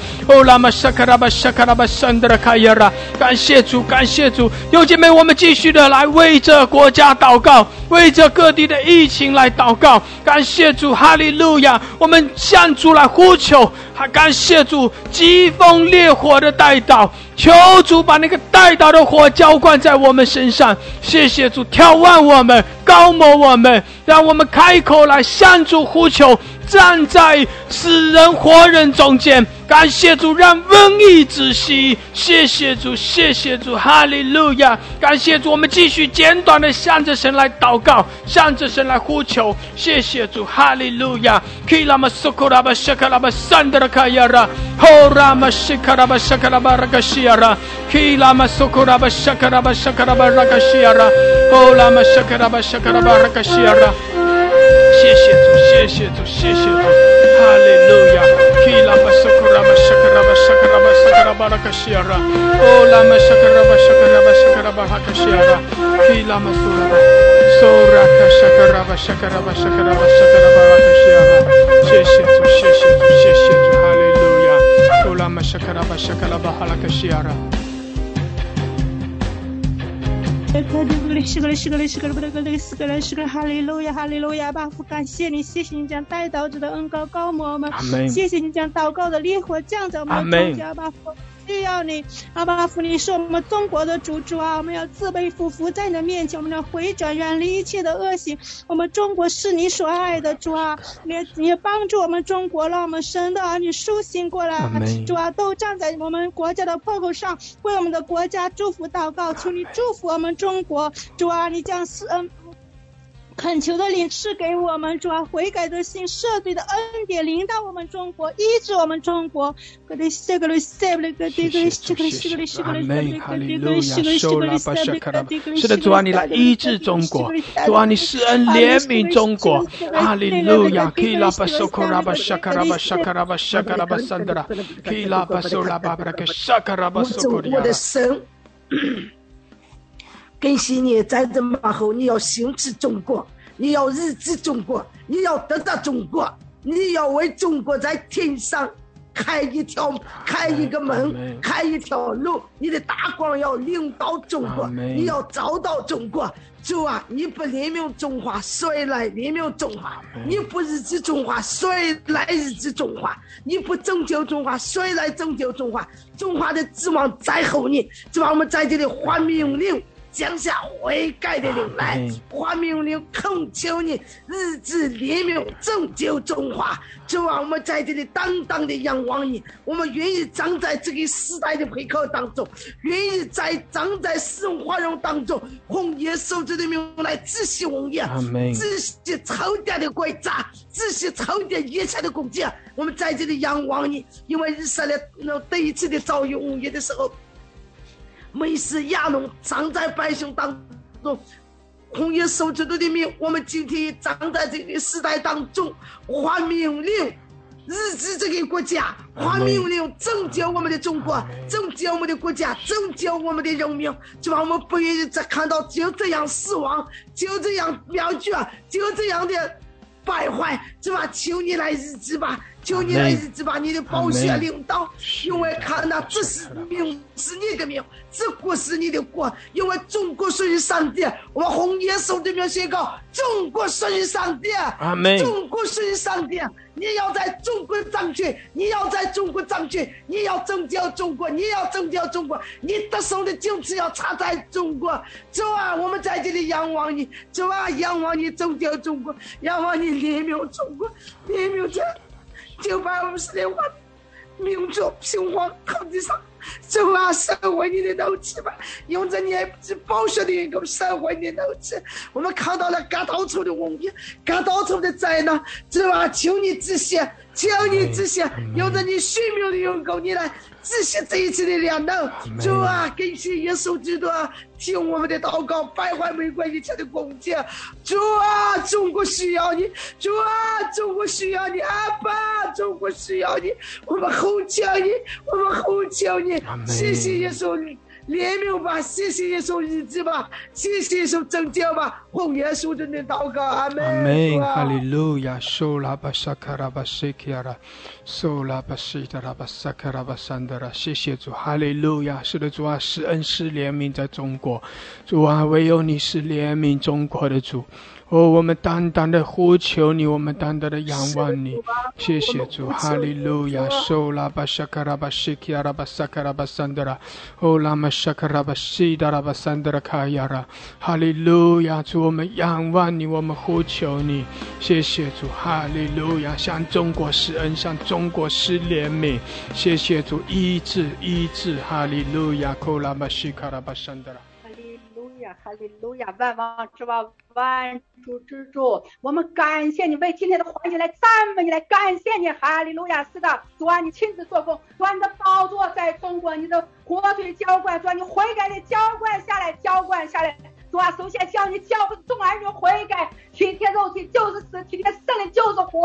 感谢主，感谢主。有姐妹，我们继续的来为这国家祷告，为这各地的疫情来祷告。感谢主，哈利路亚。我们向主来呼求，感谢主，疾风烈火的代祷，求主把那个代祷的火浇灌在我们身上。谢谢主，眺望我们，高摩我们，让我们开口来向主呼求，站在死人活人中间。感谢主，让瘟疫止息。谢谢主，谢谢主。哈利路亚！感谢主，我们继续简短的向着神来祷告，向着神来呼求。谢谢主，哈利路亚！谢谢主，谢谢主，谢谢主。哈利路亚！谢谢主，谢谢主，谢谢主。哈利路亚！哈利路亚，哈利路亚！爸父，感谢你，谢谢你将代祷者的恩膏膏抹我们，谢谢你将祷告的烈火降在我们中间，爸父。需要你，阿爸父，你是我们中国的主，主啊，我们要自卑俯伏在你的面前，我们要回转，远离一切的恶行。我们中国是你所爱的，主啊，你帮助我们中国，让我们神的儿女苏醒过来，主啊，都站在我们国家的破口上，为我们的国家祝福祷告，求你祝福我们中国，主啊，你将恳求的灵赐给我们，主啊，悔改的心，赦罪的恩典临到我们中国，医治我们中国。是的，主啊，你来医治中国，主啊，你施恩怜悯中国。哈利路亚！我的神更新你，战争往后，你要行治中国，你要日治中国，你要得到中国，你要为中国在天上开一个门，开一条路，你的大光要领到中国，你要找到中国。主啊，你不怜悯中华，谁来怜悯中华？你不日治中华，谁来日治中华？你不拯救中华，谁来拯救中华？中华的指望在乎你。主啊，我们在这里欢迎你降下悔改的灵来，华明灵恳求你日治怜悯拯救中华。主啊，我们在这里当当的仰望你，我们愿意长在这个时代的背靠当中，愿意在长在使用华容当中，奉耶稣基督的名来止息瘟疫，止息仇敌的诡诈，止息仇敌一切的攻击。我们在这里仰望你，因为以色列第一次的遭遇瘟疫的时候，梅斯亚农长在百姓当中，红叶手指头的命，我们今天长在这个时代当中，华命令日治这个国家，华命令拯救我们的中国，拯救我们的国家，拯救我们的人民。主啊，我们不愿意再看到就这样死亡，就这样灭绝，就这样的败坏。主啊，求你来日治吧，求你的日子把你的宝血领到，因为看那这是命，是你的命，这国是你的国，因为中国属于上帝。我们红耶稣的名宣告，中国属于上帝，中国属于上帝。你要在中国掌权，你要在中国掌权，你要拯救中国，你要拯救中国，你的手的荆棘要插在中国。主啊，我们在这里仰望你，主啊，仰望你拯救中国，仰望你怜悯中国，怜悯这956万民族平荒抗地上。主啊，收回你的怒气吧，用着你宝血的源头收回你的怒气。我们看到了各到处的瘟疫，各到处的灾难。主啊，求你止息，求你止息，用着你虚名的源头，你来止息这一次的两难。主啊，感谢耶稣基督，听我们的祷告，败坏玫瑰一切的攻击。主啊，中国需要你，主啊，中国需要你，阿爸，中国需要你，我们呼求你，我们呼求你。谢谢耶稣怜悯吧，谢谢耶稣医治吧，谢谢耶稣拯救吧，奉耶稣的名祷告，阿们。阿们，哈利路亚。苏拉巴沙卡拉巴西基拉，苏拉巴西达拉巴沙卡拉巴山德拉。谢谢主，哈利路亚。是的，主啊，施恩是怜悯在中国，主啊，唯有你是怜悯中国的主。哦，我们单单的呼求你，我们单单的仰望你。谢谢主，哈利路亚。受拉巴沙卡拉巴西基拉巴沙卡拉巴桑德拉，哦拉玛沙卡拉巴西达拉巴桑德拉卡亚拉。哈利路亚，主，我们仰望你，我们呼求你。谢谢主，哈利路亚。向中国施恩，向中国施怜悯。谢谢主，医治，医治。哈利路亚，库拉玛西卡拉巴桑德拉。哈利路亚，万王之王，万主之主，我们感谢你，为今天的环节来赞美你，来感谢你。哈利路亚。是的，主啊，你亲自做工，主啊，你的宝座在中国，你的火腿浇灌，主啊，你悔改的浇灌下来，浇灌下来。主啊，首先向你交付众儿女悔改，体贴肉体就是死，体贴圣灵就是活。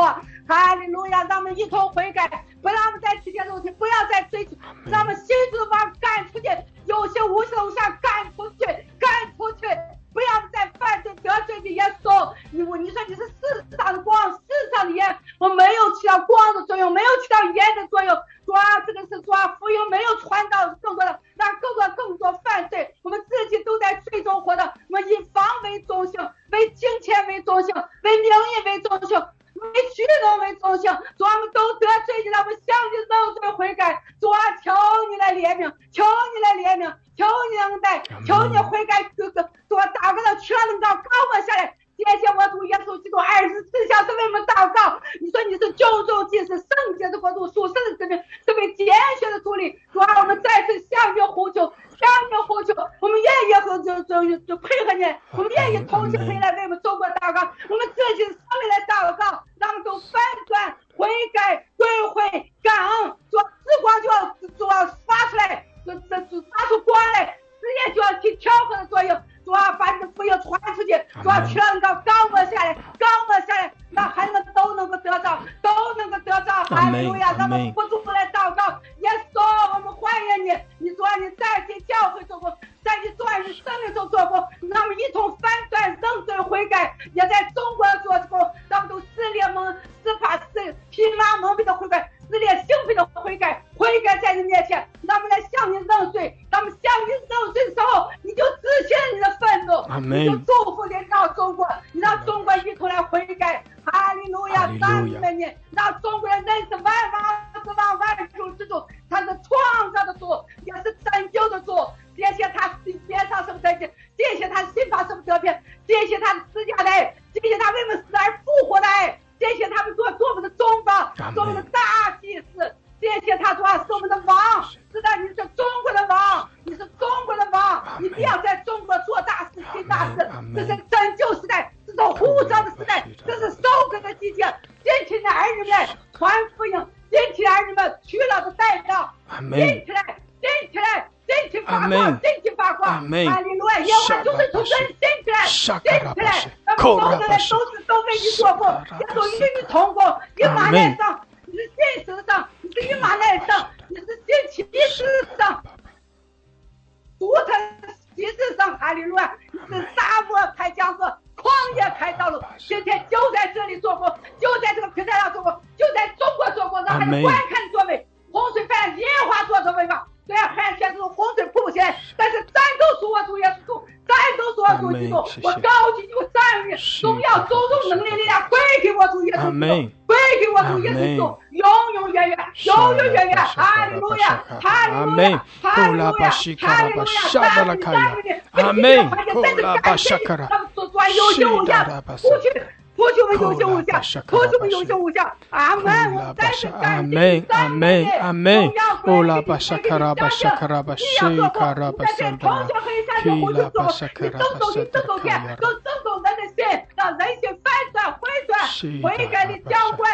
哈利路亚，让我们一同悔改，不让我们再体贴肉体，不要再追求，让我们心中把赶出去，有些无形无相赶出去，赶出去，不要再犯罪得罪你耶稣。你说你是世上的光，世上的盐，我没有起到光的作用，没有起到盐的作用。主啊，这个是主啊，福音没有传到更多的，让更多犯罪。我们自己都在罪中活的，我们以房为中心，为金钱为中心，为名义为中心，为虚荣为中心。主啊，我们都得罪你了，我们向你认罪悔改。主啊，求你来怜悯，求你来怜悯，求你恩待，求你悔改。主啊，打开了全能高，高我下来。谢谢我主耶稣基督24小时为我们祷告。你说你是救主，既是圣洁的国度，属圣的子民，是被拣选的族类。主啊，我们再次向你呼求，向你呼求，我们愿意和就配合你，我们愿意同心合意来为我们中国祷告，我们自己的生命来祷告，让主翻转悔改归回感恩。主啊，之光就要发出来，发出光来，事业就要去调和的作用。主啊，把你的福音传出去，主啊，全能高我下来，高我下来，让孩子们都能够得到，都能够得到。哈利路亚，咱们不住来祷告。耶稣，我们欢迎你，你主啊，你再去教会做工，再去做你生命中做工，让我们一同翻转认罪悔改，也在中国做工，让我们都撕裂疲乏蒙蔽的悔改，撕裂兴奋的悔改，悔改在你面前，让我们来向你认罪。当我们向你认罪的时候，你就止息你的愤怒，你就祝福领导中国，你让中国一同来悔改。哈利路亚，赞美你，让中国人认识万王之王，万主之主，他是创造的主，也是拯救的主。谢谢他鞭伤受伤害，谢谢他刑罚受责备，谢谢他的施加的爱，谢谢他为我们死而复活的爱，谢谢他们做我们的中保，做我们的大祭司。谢谢他说是我们的王，是的，你是中国的王，你是中国的王，你一定要在中国做大事，行大事。这是拯救时代，这是呼召的时代，这是收割的季节。捡起来儿女们，传福音，捡起来儿女们，娶老的带老，捡起来，捡起来，捡起发光，捡起发光。哈利路亚！耶和华就是主神，捡起来，捡起来，咱们中国人都为你做工，也都与你同工，与马来上。你是信实上，你是与马内上，你是信其事上，独特其事上。哈利路亚！你是沙漠开江河，旷野开道路。今天就在这里做工，就在这个平台上做工，就在中国做工。们观看作美，洪水泛耶和华作作美吧。虽然旱显出洪水瀑布显，但是战斗属我主耶稣，战斗属我主基督。我高举我赞美，荣耀种种能力力量归给我主耶稣基督，归给我主耶稣基督，永永远远，永永远远。哈利路亚，哈利路亚，哈利路亚，哈利路亚，赞美你，阿门。感谢你，让我所传有形无相，呼求我们有形无相，阿门。我们再次感谢，赞美你，阿门。哦拉巴沙卡拉巴沙卡拉巴西卡拉巴沙拉，提拉巴沙卡拉巴沙拉卡拉，种种人的心，让人心翻转回转，悔改的浇灌，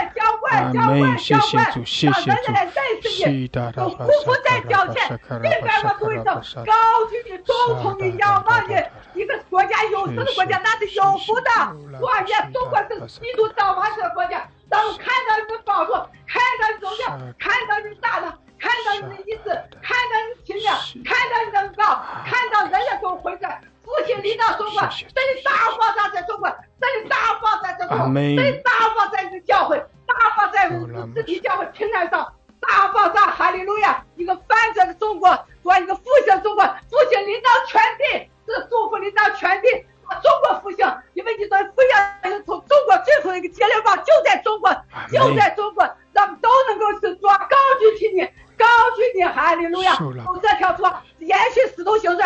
谢谢主，谢谢主，西达拉巴沙卡拉巴沙卡拉巴沙拉，高举你，总统你，仰望你，一个国家有神的国家，那是有福的。我愿中国是基督掌王者的国家，当我看到你们宝座，看到你荣耀，看到你大能。看到你的意志，看到你的情量，看到你的恩膏，看到人的手回转，复兴临到中国，这里大放大在中国，这里大放在中国，这里大放在你的教会，大放在自己教会平台上，大放在哈利路亚，一个翻转的中国，主要一个复兴的中国，复兴临到全地，这个祝福临到全地，中国复兴，因为你的复兴是从中国最后一个节流棒就在中国，就在中国，咱们都能够是抓高举起你。高举你，哈利路亚！从这条路延续使徒行传，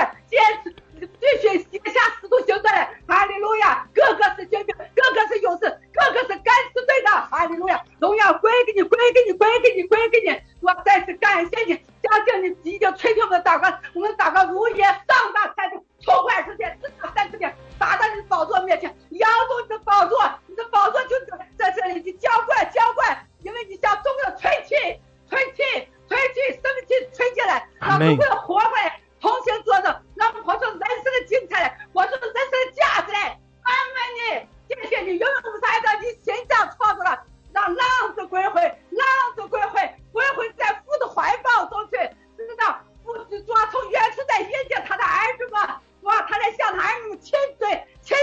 继续写下使徒行传来，哈利路亚！各个是军兵，各个是勇士，各个是敢死队的，哈利路亚！荣耀归给你，归给你，归给你，归给你！我再次感谢你，相信你已经垂听我们的祷告，我们的祷告如也上大山顶，冲坏世界，直达三十点，达到你的宝座面前，仰望你的宝座，你的宝座就在这里，你浇灌，因为你向中国吹气，生命气吹进来，让我们为了活过来，同心作证，让我们活出人生的精彩来，活出人生的价值来。阿门！你，谢谢你，永远无差的，你形象创造了，让浪子归回，归回在父的怀抱中去，知道父主啊，从原始在迎接他的儿子们，哇，他在向他儿子们亲嘴，谢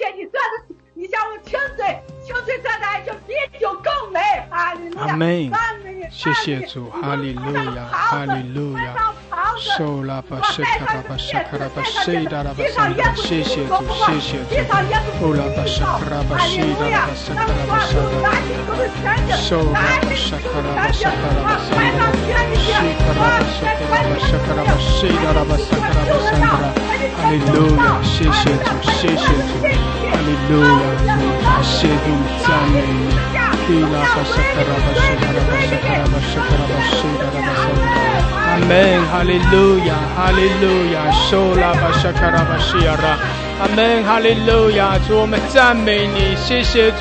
谢你，这是你向我们亲嘴，这爱情比酒更美。哈利路亚！阿门！谢谢主，哈利路亚，哈利路亚！受拉巴谢卡拉巴谢卡拉巴谢达拉巴萨，谢谢主，谢谢主！欧拉巴谢卡拉巴谢达拉巴萨卡拉巴萨，受拉巴谢卡拉巴谢卡拉巴萨，谢卡拉巴谢达拉巴萨卡拉巴萨，哈利路亚！谢谢主，谢谢主，哈利路亚！感谢主，赞美你！提拉巴谢卡拉巴谢卡拉巴谢卡拉巴谢卡拉巴谢达拉巴萨。阿门，哈利路亚，哈利路亚，受拉巴沙卡拉巴西亚拉，阿门，哈利路亚，主我们赞美你，谢谢主，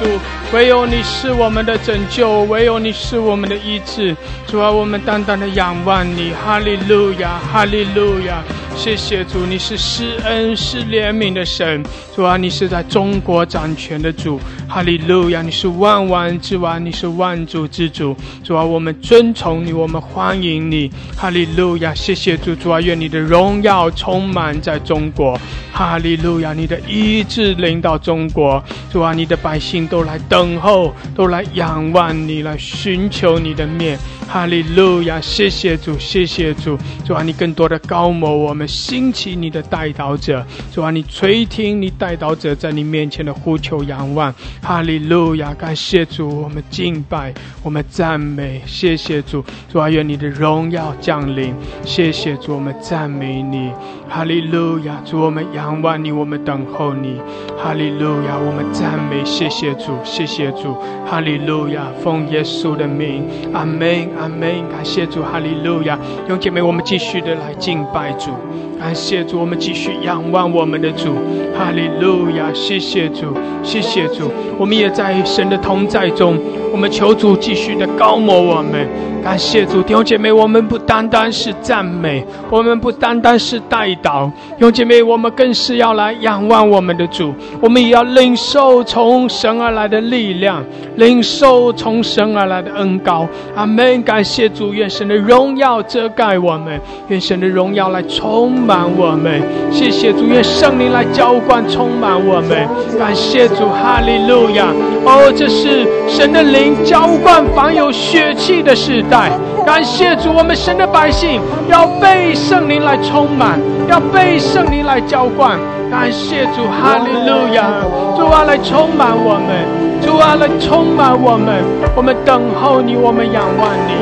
唯有你是我们的拯救，唯有你是我们的医治，主啊，我们单单的仰望你，哈利路亚，哈利路亚，谢谢主，你是施恩是怜悯的神，主啊，你是在中国掌权的主，哈利路亚，你是万王之王，你是万主之主，主啊，我们尊崇你，我们欢迎你，哈利路亚。哈利路亚，谢谢主，主啊，愿你的荣耀充满在中国。哈利路亚，你的医治领导中国，主啊，你的百姓都来等候，都来仰望你，来寻求你的面。哈利路亚，谢谢主，谢谢主，主啊，你更多的高摩我们，兴起你的代祷者，主啊，你垂听你代祷者在你面前的呼求仰望。哈利路亚，感谢主，我们敬拜，我们赞美，谢谢主，主啊，愿你的荣耀降临。谢谢主，我们赞美你，哈利路亚！主，我们仰望你，我们等候你，哈利路亚！我们赞美，谢谢主，谢谢主，哈利路亚！奉耶稣的名，阿门，阿门！感谢主，哈利路亚！弟兄姐妹，我们继续的来敬拜主，感谢主，我们继续仰望我们的主，哈利路亚！谢谢主，谢谢主，我们也在神的同在中，我们求主继续的膏抹我们，感谢主，弟兄姐妹，我们不单单是赞美，我们不单单是代祷，弟兄姐妹，我们更是要来仰望我们的主，我们也要领受从神而来的力量，领受从神而来的恩膏。阿们！感谢主，愿神的荣耀遮盖我们，愿神的荣耀来充满满我们。谢谢主，愿圣灵来浇灌充满我们。感谢主，哈利路亚！哦，这是神的灵浇灌凡有血气的世代。感谢主，我们神的百姓要被圣灵来充满，要被圣灵来浇灌。感谢主，哈利路亚！主啊，来充满我们，主啊，来充满我们。我们等候你，我们仰望你。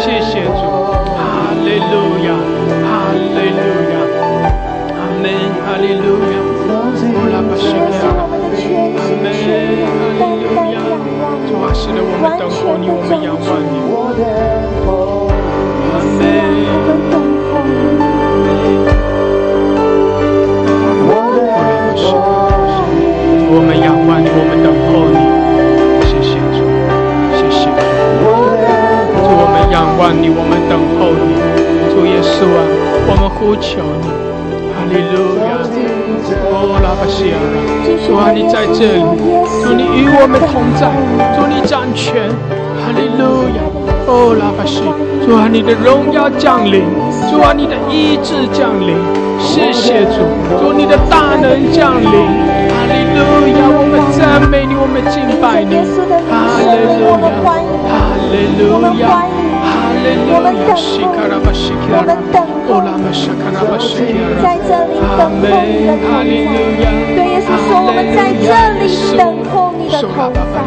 谢谢主，哈利路亚，哈利路亚，阿门，哈利路亚，乌拉巴西亚，阿门，哈利路亚。主啊，是的，我们等候你，我们仰望你，阿门。我们仰望你，我们等候你，谢谢主，谢谢主。主，我们仰望你，我们等候你。主耶稣啊，我们呼求你，哈利路亚，哦，拉巴西亚，主啊，你在这里，主你与我们同在，主你掌权，哈利路亚，哦，拉巴西，主啊，你的荣耀降临，主啊，你的医治降临，谢谢主，主你的大能降临。哈利路亚，我们赞美你，我们敬拜你。哈利路亚，哈利路亚，哈利路亚。西卡拉巴西卡拉，欧拉巴沙卡拉巴西卡拉。阿门，哈利路亚。对耶稣说，我们在这里等候你的同在。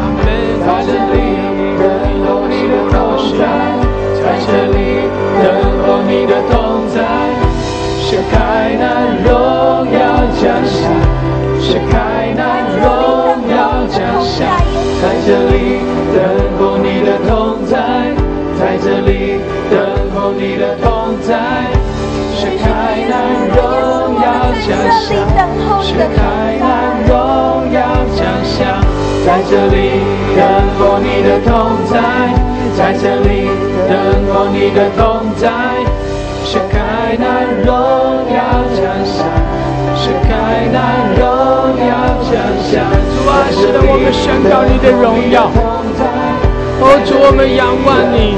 阿门，哈利路亚。在这里等候你的同在。掀开那荣耀降下，掀开那荣耀降下，在这里等候你的同在，在这里等候你的同在，掀开那荣耀降下，掀开那荣耀降下，在这里等候你的同在，在这里等候你的同在。掀开那荣耀降下，掀开那荣耀降下。主啊，是的，我们宣告你的荣耀。哦，主，我们仰望你。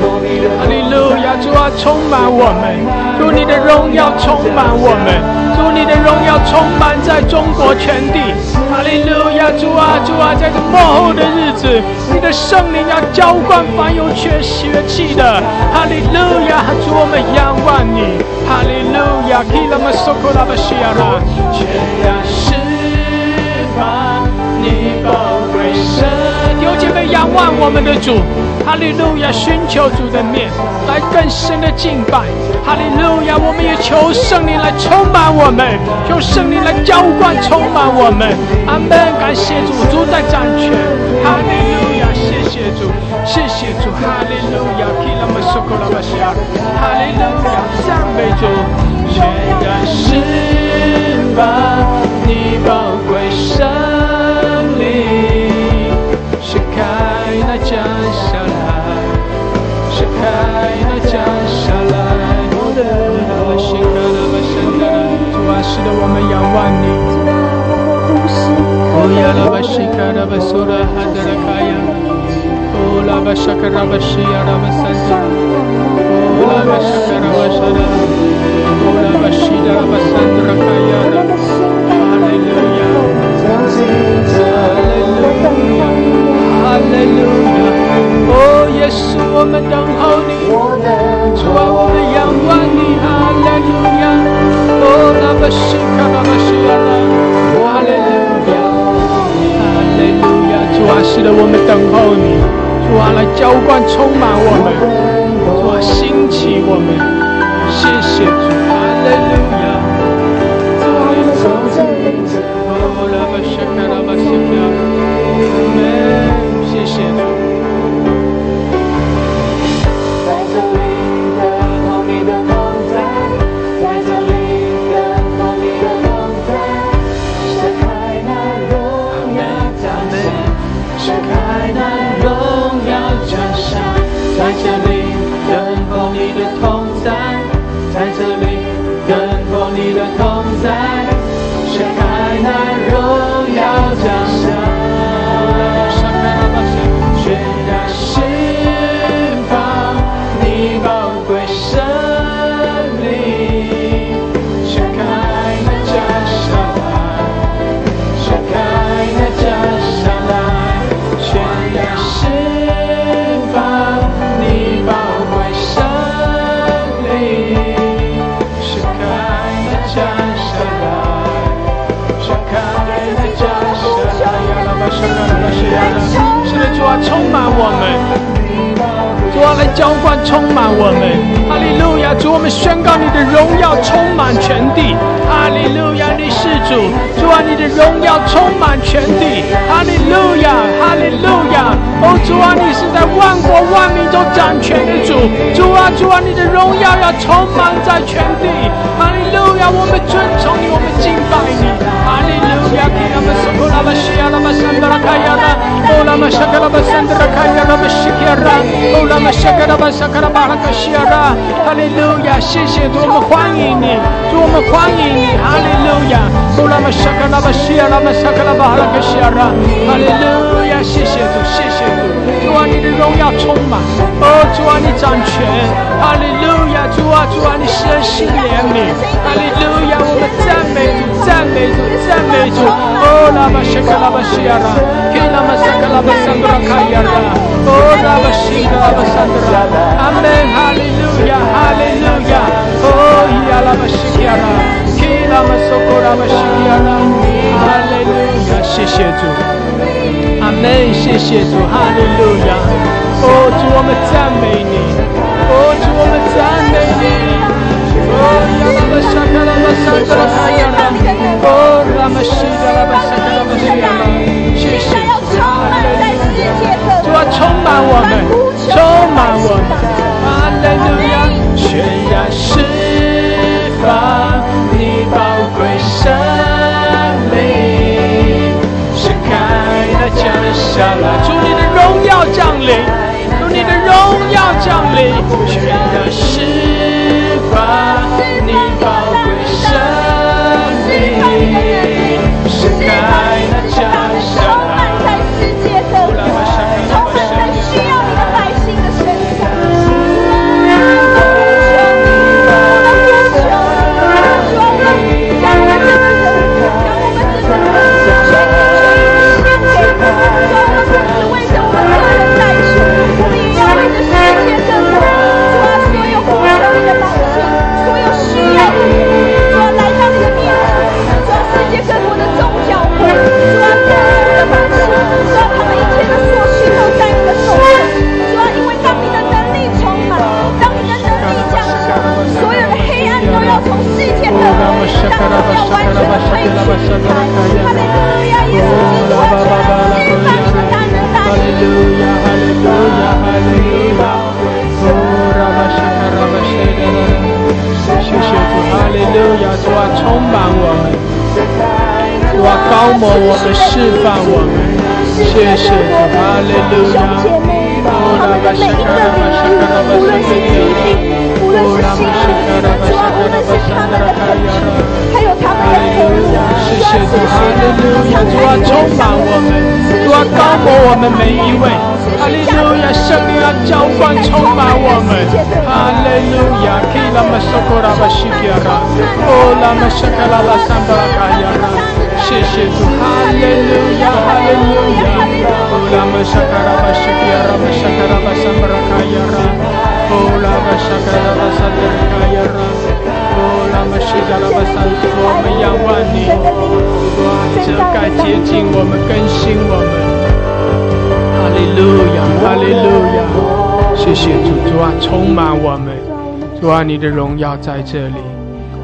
哈利路亚，主啊，充满我们，主你的荣耀充满我们，主你的荣耀充满在中国全地。哈利路亚，主啊，主啊，在这末后的日子，你的圣灵要浇灌凡有血气的。哈利路亚，主，我们仰望你。哈利路亚，基拉玛索库拉巴西亚拉，全然释放你宝贵神。有姐妹仰望我们的主，哈利路亚！寻求主的面，来更深的敬拜，哈利路亚！我们也求圣灵来充满我们，求圣灵来浇灌充满我们。阿门！感谢主，主在掌权。哈利路亚！谢谢主，谢谢主，哈利路亚！哈利路亚！赞美主，全然释放你宝贵生命。掀开那降下来，掀开那降下来。主啊，是的，我们仰望你。哦呀，拉巴西卡拉巴苏拉哈德拉卡呀，哦拉巴沙卡拉巴西呀拉巴萨德，哦拉巴沙卡拉巴沙德，哦拉巴西拉巴萨德拉卡呀拉。哈利路亚，哈利路亚。哈利路亚！哦，耶稣，我们等候你，主啊，我们仰望你。哈利路亚！哦，拉巴西卡拉巴西亚拉，哈利路亚，哈利路亚！主啊，是的，我们等候你，主啊，来浇灌充满我们，主啊，兴起我们，谢谢主，哈利路亚！主啊，你走在人间，哦，拉巴西卡拉巴西亚，阿门。谢谢主，在这里等候你的同在，在这里等候你的同在，掀开那荣耀降下，掀开那荣耀降下，在这里等候你的同在，在这里等候你的同在，掀开那荣耀降下。满我们，主啊，来浇灌充满我们，哈利路亚！主，我们宣告你的荣耀充满全地，哈利路亚！你是主，主啊，你的荣耀充满全地，哈利路亚，哈利路亚！哦，主啊，你是在万国万民中掌权的主，主啊，主啊，你的荣耀要充满在全地，哈利路亚！我们尊崇你，我们敬拜你，哈利路亚！给我们所有的需要，我们神的开眼了。Ola shakala basandra kaya la bashikira Ola shakala basakala barakashira Hallelujah 谢谢主，我们欢迎你，主，我们欢迎你 Hallelujah Ola shakala bashira basakala barakashira Hallelujah 谢谢主，谢谢主，主啊，你的荣耀充满，哦，主啊，你掌权 Hallelujah 主啊，主啊，你施恩施怜悯 Hallelujah 我们赞美主，赞美主，赞美主 Ola shakala bashira Amen. Hallelujah. Hallelujah. Oh, yala bashikiara. Kila masokora bashikiara. Hallelujah. 谢谢主。Amen. 谢谢主。Hallelujah. Oh, 主，我们赞美你。Oh, 主，我们赞美你。Oh, yala basakala basakala kayara. Oh, ramashikala basakala bashikiara. 谢谢。主啊，充满我们，充满我们，哈利路亚！全然释放你宝贵生命，盛开的降下来，主你的荣耀降临，主你的荣耀降临，全然释放你宝贵生命，盛开的降下来。你的荣耀在这里，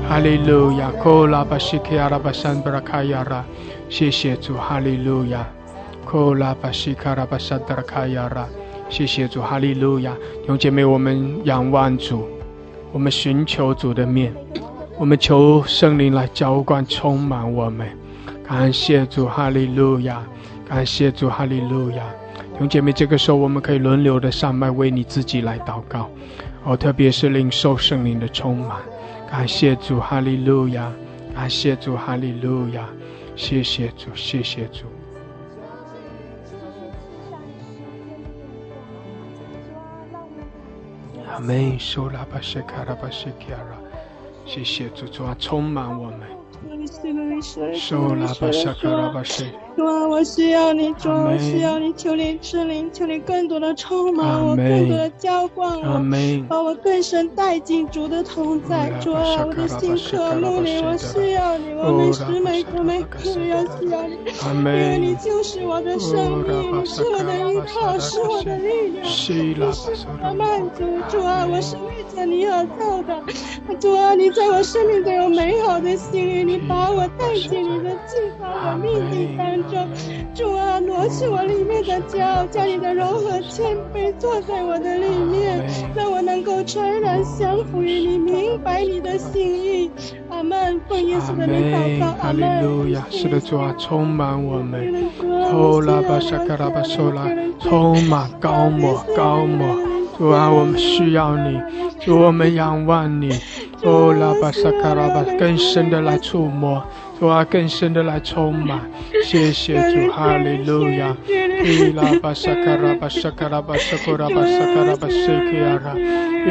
哈利路亚！库拉巴西卡拉巴山布拉卡亚拉，谢谢主，哈利路亚！库拉巴西卡拉巴山布拉卡亚拉，谢谢主，哈利路亚！弟兄姐妹，我们仰望主，我们寻求主的面，我们求圣灵来浇灌充满我们。感谢主，哈利路亚！感谢主，哈利路亚！弟兄姐妹，这个时候我们可以轮流的上麦，为你自己来祷告。哦，特别是领受圣灵的充满，感谢主，哈利路亚！感谢主，哈利路亚！谢谢主，谢谢主。阿门！苏拉巴谢卡拉巴谢卡拉，谢谢主，主啊，充满我们。苏拉巴谢卡拉巴谢。主啊，我需要你，主啊，我需要你，求你之灵，求你更多的充满我，更多的浇灌我，把我更深带进主的同在。主啊，我的心渴慕你，我需要你，我每时每刻每刻要需要你，因为你就是我的生命，你是我的依靠，是我的力量，你是我的满足。主啊，我是为着你而造的，主啊，你在我生命中有美好的心意，你把我带进你的计划和命定当中。主啊，挪去我里面的骄傲，将你的柔和谦卑坐在我的里面，让我能够全然降服于你，明白你的心意。阿们，奉耶稣的名祷告，阿们。是的，主啊，充满我们，充满高抹高抹。主啊，我们需要你，主，我们仰望你。哦，拉巴萨卡拉巴，更深的来触摸，主啊，更深的来充满。谢谢主，哈利路亚。伊拉巴萨卡拉巴，萨卡拉巴，萨库拉巴，萨卡拉巴，西基亚拉。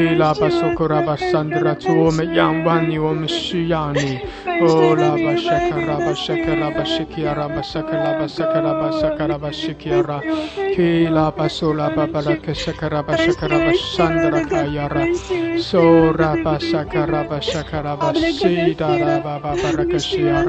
伊拉巴苏库拉巴，桑德拉。主，我们仰望你，我们需要你。哦，拉巴萨卡拉巴，萨卡拉巴，西基亚拉，萨卡拉巴，萨卡拉巴，萨卡拉巴，西基亚拉。伊拉巴苏拉巴巴拉克，萨卡拉巴，萨卡拉。Hallelujah，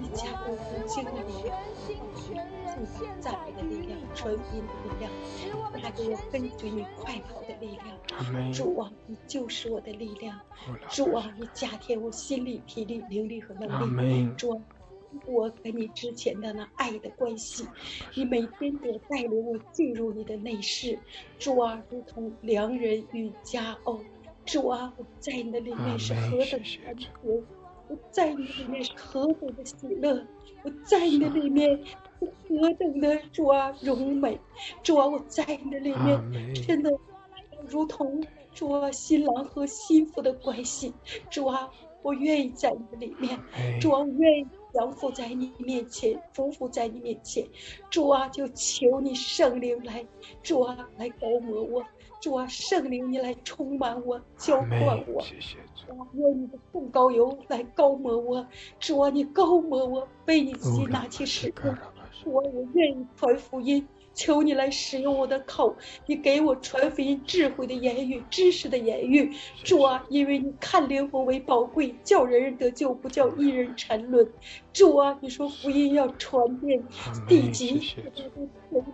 你加给我坚固的力量。赞美的力量，纯银的力量，那给我跟随你快跑的力量。主啊，你就是我的力量。主啊，你加添我心力、体力、灵力和能力。主啊，我跟你之前的那爱的关系，你每天都带领我进入你的内室。主啊，如同良人与佳偶。主啊，我在你的里面是何等的满足，我在你的里面是何等的喜乐，我在你的里面。何等的主啊，荣美！主啊，我在你的里面，真的如同主啊，新郎和新妇的关系。主啊，我愿意在你的里面，主啊，我愿意降服在你面前，匍匐在你面前。主啊，就求你圣灵来，主啊，来高摩我。主啊，圣灵你来充满我，浇灌我。谢谢主啊，愿你的圣膏油来高摩我。主啊，你高摩我，被你吸纳去使用。我愿意传福音，求你来使用我的口，你给我传福音智慧的言语、知识的言语。主啊，因为你看灵魂为宝贵，叫人人得救，不叫一人沉沦。主啊，你说福音要传遍地极，求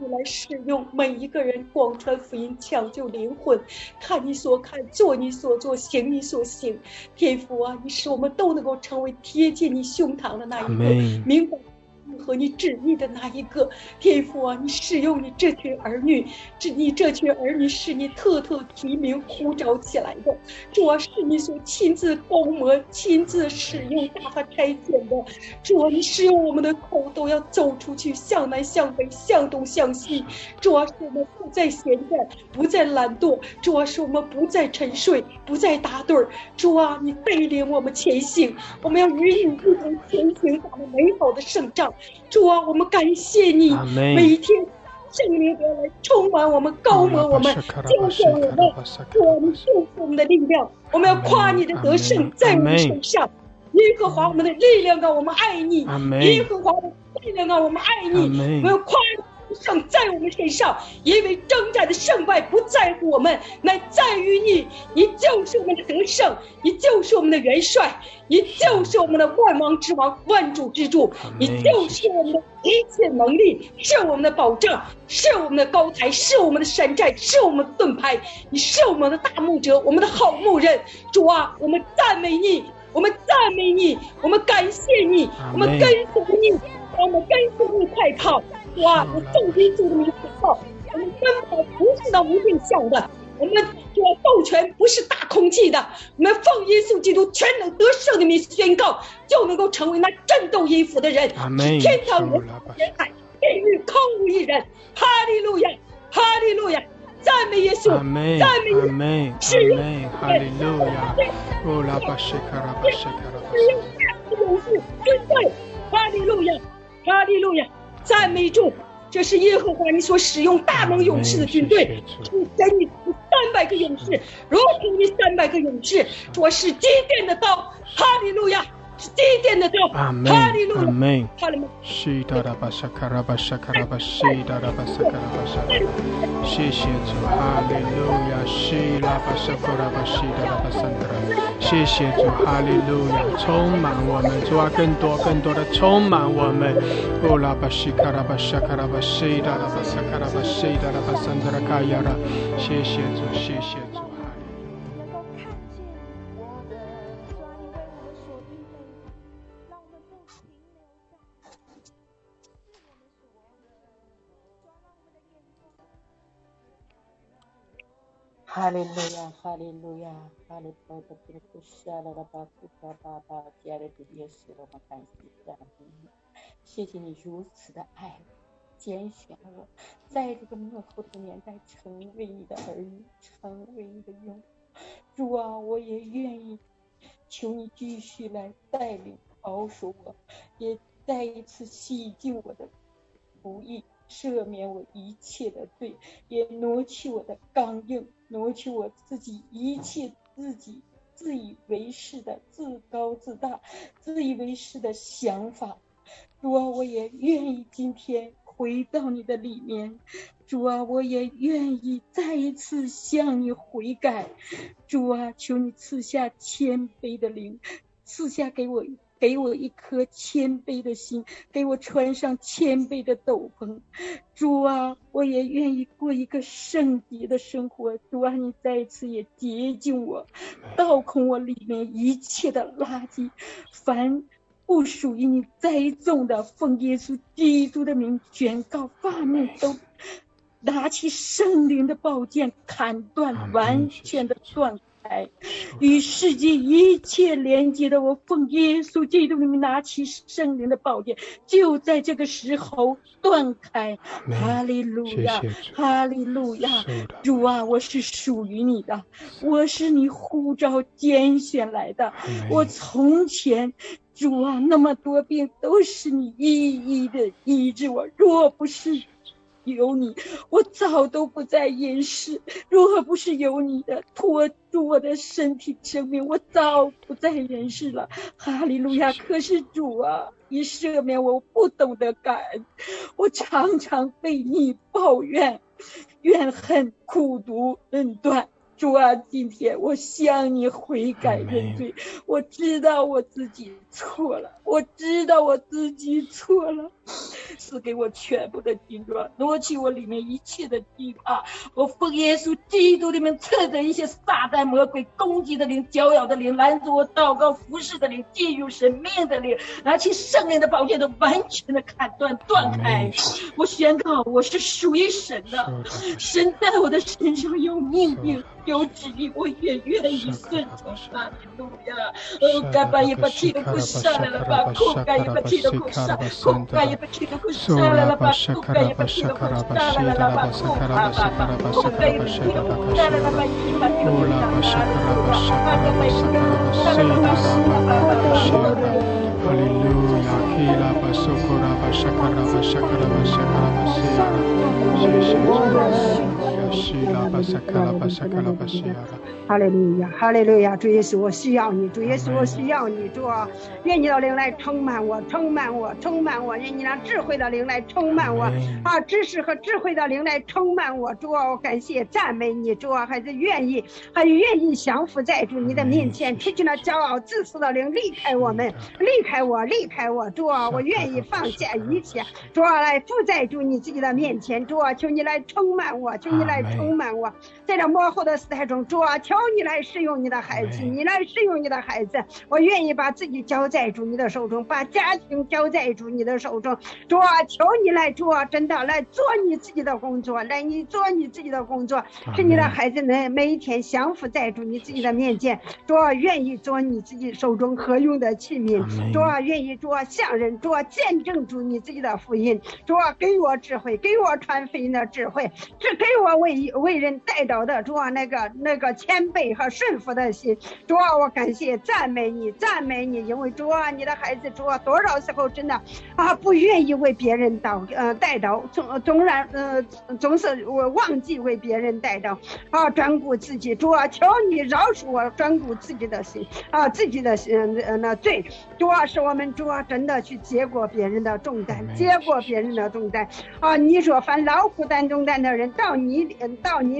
你来使用每一个人，广传福音，抢救灵魂。看你所看，做你所做，行你所行。天父啊，你使我们都能够成为贴近你胸膛的那一个，明白和你旨意的那一个。天父啊，你使用你这群儿女，你这群儿女是你特特提名呼召起来的，主啊，是你所亲自高摩、亲自使用、大发差遣的。主啊，你使用我们的口都要走出去，向南向北，向东向西。主啊，使我们不再闲散，不再懒惰。主啊，使我们不再沉睡，不再打盹。主啊，你带领我们前行，我们要与你一同前行，打们美好的胜仗。主啊，我们感谢你，每一天圣灵得来充满我们，高摩我们，浇灌我们。主啊，你就是我们的力量，我们要夸你的得胜在我们身上。耶和华我们的力量啊，我们爱你。耶和华我们的力量啊，我们爱你。我们要夸你的得胜在我们身上，因为征战的胜败不在乎我们，乃在于你。你就是我们的得胜，你就是我们的元帅，你就是我们的万王之王，万主之主，你就是我们的一切能力，是我们的保障，是我们的高台，是我们的山寨，是我们的盾牌，你是我们的大牧者，我们的好牧人。主啊，我们赞美你，我们赞美你，我们感谢你，我们跟随你，我们跟随你快跑。哇，我奉基督的名祷告，我们奔跑不是到无定向的，我们主要斗拳不是打空气的，我们奉耶稣基督全能得胜的名宣告，就能够成为那震动音符的人，使天堂人海，地狱空无一人。哈利路亚，哈利路亚，赞美耶稣，赞美耶稣，是用哈利路亚，哦拉巴谢卡拉巴谢卡拉巴，是用大勇士尊贵，哈利路亚。哈利路亚，赞美主，这是耶和华你所使用大能勇士的军队，主给你300个勇士，如同你300个勇士，主是基甸的刀，哈利路亚，是基甸的刀，哈利路亚，哈利路亚。是的，拉巴沙卡拉巴沙卡拉巴，是的，拉巴沙卡拉巴沙卡，谢谢主，哈利路亚，是拉巴沙卡拉巴，是的，拉巴圣德，谢谢主，哈利路亚，充满我们，主啊，更多更多的充满我们。哦，拉巴西卡拉巴沙卡拉巴，是的，拉巴沙卡拉巴，是的，拉巴圣德卡亚拉，谢谢主，谢谢主。Hallelujah, hallelujah, hallelujah， 谢谢你如此的爱，拣选我，在这个幕后的年代成为你的儿女，成为你的用户。主啊，我也愿意，求你继续来带领保守我，也再一次洗净我的不义，赦免我一切的罪，也挪去我的刚硬，挪去我自己一切自以为是的自高自大，自以为是的想法。主啊，我也愿意今天回到你的里面，主啊，我也愿意再一次向你悔改。主啊，求你赐下谦卑的灵，赐下给我一颗谦卑的心，给我穿上谦卑的斗篷。主啊，我也愿意过一个圣洁的生活。主啊，你再一次也洁净我，倒空我里面一切的垃圾，凡不属于你栽种的，奉耶稣基督的名宣告，发怒都拿起圣灵的宝剑，砍断，完全的断与世界一切连接的。我奉耶稣基督的名，拿起圣灵的宝剑，就在这个时候断开。哈利路亚，哈利路亚，主啊，我是属于你的，我是你呼召拣选来的。我从前，主啊，那么多病都是你一一的医治我，若不是有你，我早都不在人世；若不是有你的托住我的身体生命，我早不在人世了。哈利路亚！可是主啊，你赦免我，我不懂得感恩，我常常被你抱怨、怨恨、苦毒、论断。主啊，今天我向你悔改认罪，我知道我自己错了，我知道我自己错了。赐给我全部的军装，挪去我里面一切的惧怕。我奉耶稣基督的名，斥责一些撒旦魔鬼攻击的灵、搅扰的灵、拦阻我祷告服侍的灵、进入生命的灵，拿起圣灵的宝剑，都完全的砍断、断开。我宣告，我是属于神的，神在我的身上有命定。有旨意，我也愿意顺从。哈利路亚！干巴也把气都哭上来了吧，哭干也把气都哭上，哭干也把气都哭上来了吧，哭干也把气都哭上来了吧，哭啊吧，哭干也把气都哭上来了吧，哭啊吧，哭干也把气都哭上来了吧。哈利路亚！基拉巴苏库拉巴沙卡拉巴沙卡拉巴沙卡拉巴西亚，谢谢主，西拉巴沙卡拉巴沙卡拉巴西亚。哈利路亚，哈利路亚！主耶稣，我需要你，主耶稣，我需要你，主啊，愿你的灵来充满我，充满我，充满我，愿你让智慧的灵来充满我，啊，知识和智慧的灵来充满我，主啊，我感谢赞美你，主啊，还是愿意降服在主你的面前，撇去那骄傲自私的灵，离开我们，离开我，主啊，我愿意放下一切，主啊，来住在主你自己的面前，主啊，求你来充满我，求你来充满我，在这末后的时代中，主啊，求你来使用你的孩子，你来使用你的孩子，我愿意把自己交在主你的手中，把家庭交在主你的手中，主啊，求你来，主啊，真的来做你自己的工作，来你做你自己的工作，使你的孩子们每一天降服在主你自己的面前，主啊，愿意做你自己手中合用的器皿，主啊，愿意主啊向人，主啊见证主你自己的福音，主啊，给我智慧，给我传福音的智慧，只给我为人带着的主啊那个谦卑和顺服的心，主啊我感谢赞美你，因为主啊你的孩子主啊多少时候真的啊不愿意为别人带着，总是我忘记为别人带着啊，专顾自己，主啊求你饶恕我专顾自己的心啊，自己的那罪，主啊使我们主啊真的去接过别人的重担啊，你说凡劳苦担重担的人到你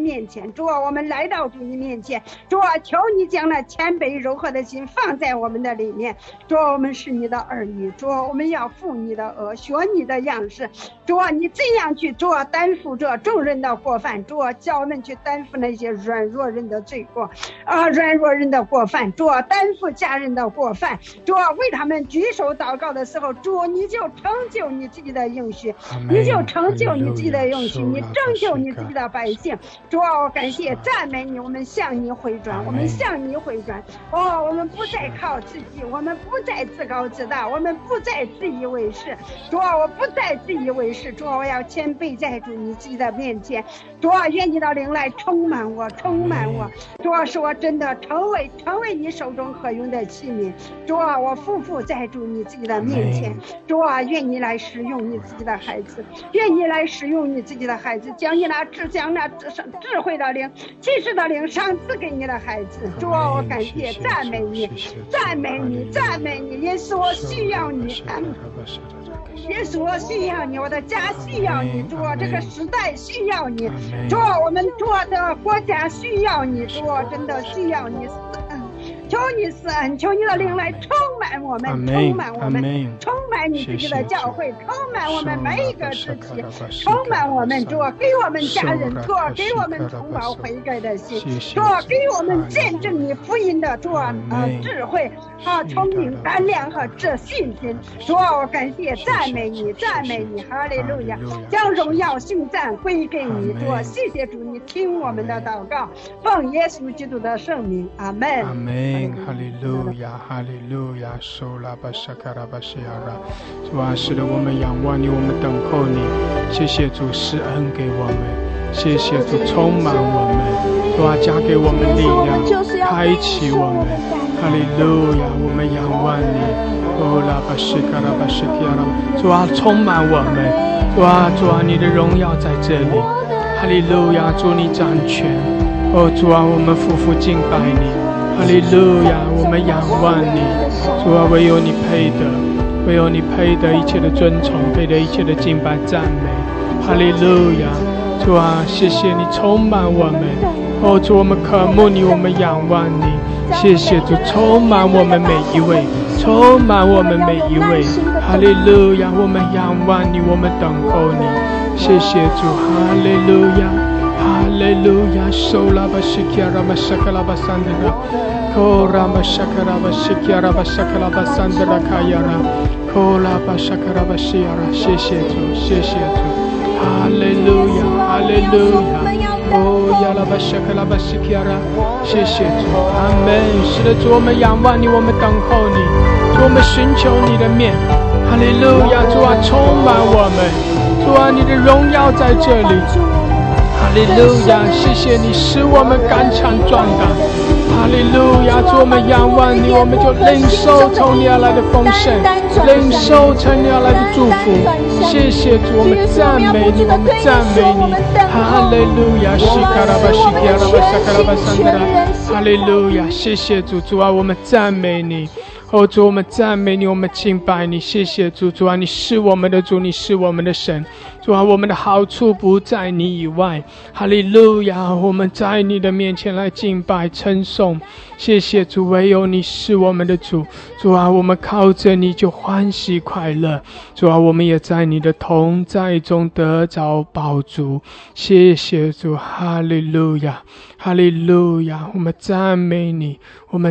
面前，主啊我们来到主你面前，主啊求你将那谦卑柔和的心放在我们的里面，主啊我们是你的儿女，主啊我们要负你的軛，学你的样式，主啊你这样去主啊担负这众人的过犯，主啊叫我们去担负那些软弱人的过犯，主啊担负家人的过犯，主啊为他们举手祷告的时候，主啊你就成就你自己的应许，你就成就你自己的应许，你拯救你自己的百姓，主啊我感谢赞美你，我们向你回转，哦我们不再靠自己，我们不再自高自大，我们不再自以为是，主啊我不再自以为是，主啊我要谦卑在主你自己的面前，主啊愿你的灵来充满我，主啊使我真的成为你手中可用的器皿，主啊我匍匐在主你自己的面前，主啊愿你来使用你自己的孩子，将你那智慧的灵启示的灵赏赐给你的孩子，主啊我感谢赞美你，耶稣我需要你，我的家需要你，主啊这个时代需要你，主啊我们主啊的国家需要你，主啊真的需要你，求你赐恩，求你的灵来充满我们，充满你自己的教会，充满我们每一个肢体，充满我们，主啊给我们家人，主啊给我们同胞悔改的心，主啊给我们见证你福音的主啊智慧啊，聪明胆量和这信心，主啊我感谢赞美你，哈利路亚，将荣耀颂赞归给你，主啊谢谢主你听我们的祷告，奉耶稣基督的圣名，阿们。哈利路亚，受拉巴沙卡拉巴西亚拉，主啊，使得我们仰望你，我们等候你。谢谢主施恩给我们，谢谢主充满我们，主啊，加给我们力量，开启我们。哈利路亚，我们仰望你，哦拉巴西卡拉巴西亚拉，主啊，充满我们，主啊，你的荣耀在这里。哈利路亚，主你掌权，哦主啊，我们夫妇敬拜你。哈利路亚，我们仰望你，主啊，唯有你配得一切的尊崇，配得一切的敬拜赞美。哈利路亚，主啊，谢谢你充满我们，哦主，我们渴慕你，我们仰望你，谢谢主充满我们每一位。哈利路亚，我们仰望你，我们等候你，谢谢主，哈利路亚。Hallelujah, sola bashikya ramashakala basandra, ko ramashakara bashikya ramashakala basandra kayara, ko la bashakara bashira, she tu. Hallelujah, oh yala bashakala bashikya ra, she tu. Amen. 是的，主，我们仰望你，我们等候你，主，我们寻求你的面。Hallelujah, 主啊，充满我们，主啊，你的荣耀在这里。哈利路亚，谢谢你使我们刚强壮胆。哈利路亚，主，我们仰望你，我们就领受从你而来的丰盛，领受从你而来的祝福。谢谢主，我们赞美你。哈利路亚，哈利路亚，谢谢主，主啊，我们赞美你。哦，主，我们赞美你，我们敬拜你，谢谢主，主啊，你是我们的主，你是我们的神，主啊，我们的好处不在你以外。哈利路亚，我们在你的面前来敬拜称颂，谢谢主，唯有你是我们的主，主啊，我们靠着你就欢喜快乐，主啊，我们也在你的同在中得着饱足，谢谢主，哈利路亚，我们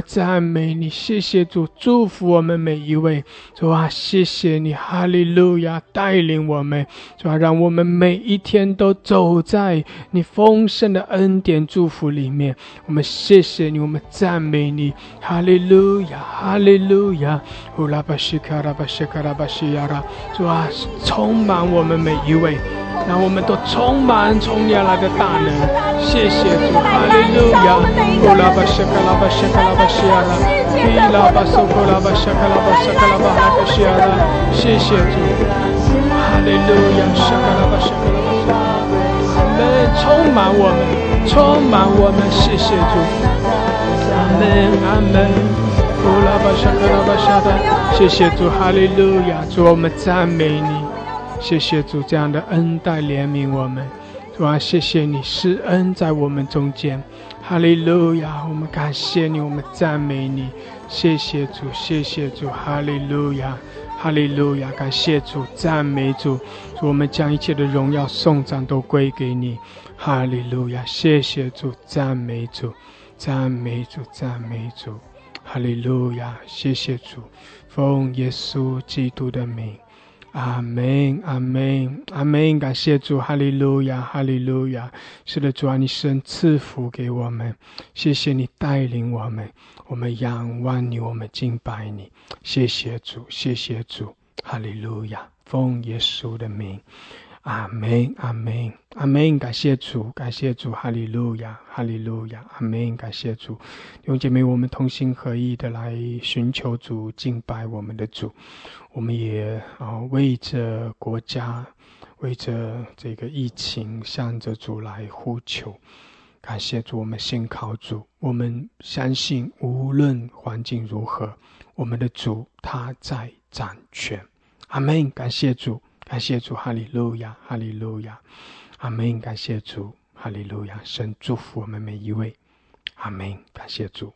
赞美你，谢谢主，祝福我们每一位，主啊，谢谢你，哈利路亚，带领我们，主啊，让我们每一天都走在你丰盛的恩典祝福里面。我们谢谢你，我们赞美你，哈利路亚，哈利路亚。呼拉巴西卡拉巴西卡拉巴西亚拉，主啊，充满我们每一位，让我们都充满从你而来的大能。谢谢主，哈利路亚。呼拉巴西卡拉巴西卡拉巴西亚拉，比拉巴苏库拉巴西卡拉巴西卡拉巴哈巴西亚拉，谢谢主。Hallelujah, shakalaba shakalaba shakalaba. Amen. 充满我们，谢谢主。Amen, Amen. 呼啦吧shakalaba shakalaba，谢谢主。Hallelujah，主，我们赞美你，谢谢主这样的恩待怜悯我们。主啊，谢谢你施恩在我们中间。Hallelujah，我们感谢你，我们赞美你，谢谢主，谢谢主。Hallelujah。哈利路亚，感谢主，赞美主，主，我们将一切的荣耀颂赞都归给你。哈利路亚，谢谢主，赞美主，赞美主，赞美主，哈利路亚，谢谢主，奉耶稣基督的名，阿门，阿门，阿门，感谢主，哈利路亚，哈利路亚。是的，主啊，你神赐福给我们，谢谢你带领我们。我们仰望你，我们敬拜你，谢谢主，谢谢主，哈利路亚，奉耶稣的名，阿门，阿门，阿门，感谢主，感谢主，哈利路亚，哈利路亚，阿门，感谢主。弟兄姐妹，我们同心合意的来寻求主，敬拜我们的主。我们也为着国家，为着这个疫情，向着主来呼求。感谢主，我们信靠主，我们相信无论环境如何，我们的主他在掌权。阿们，感谢主，感谢主，哈利路亚，哈利路亚。阿们，感谢主，哈利路亚。神祝福我们每一位。阿们，感谢主。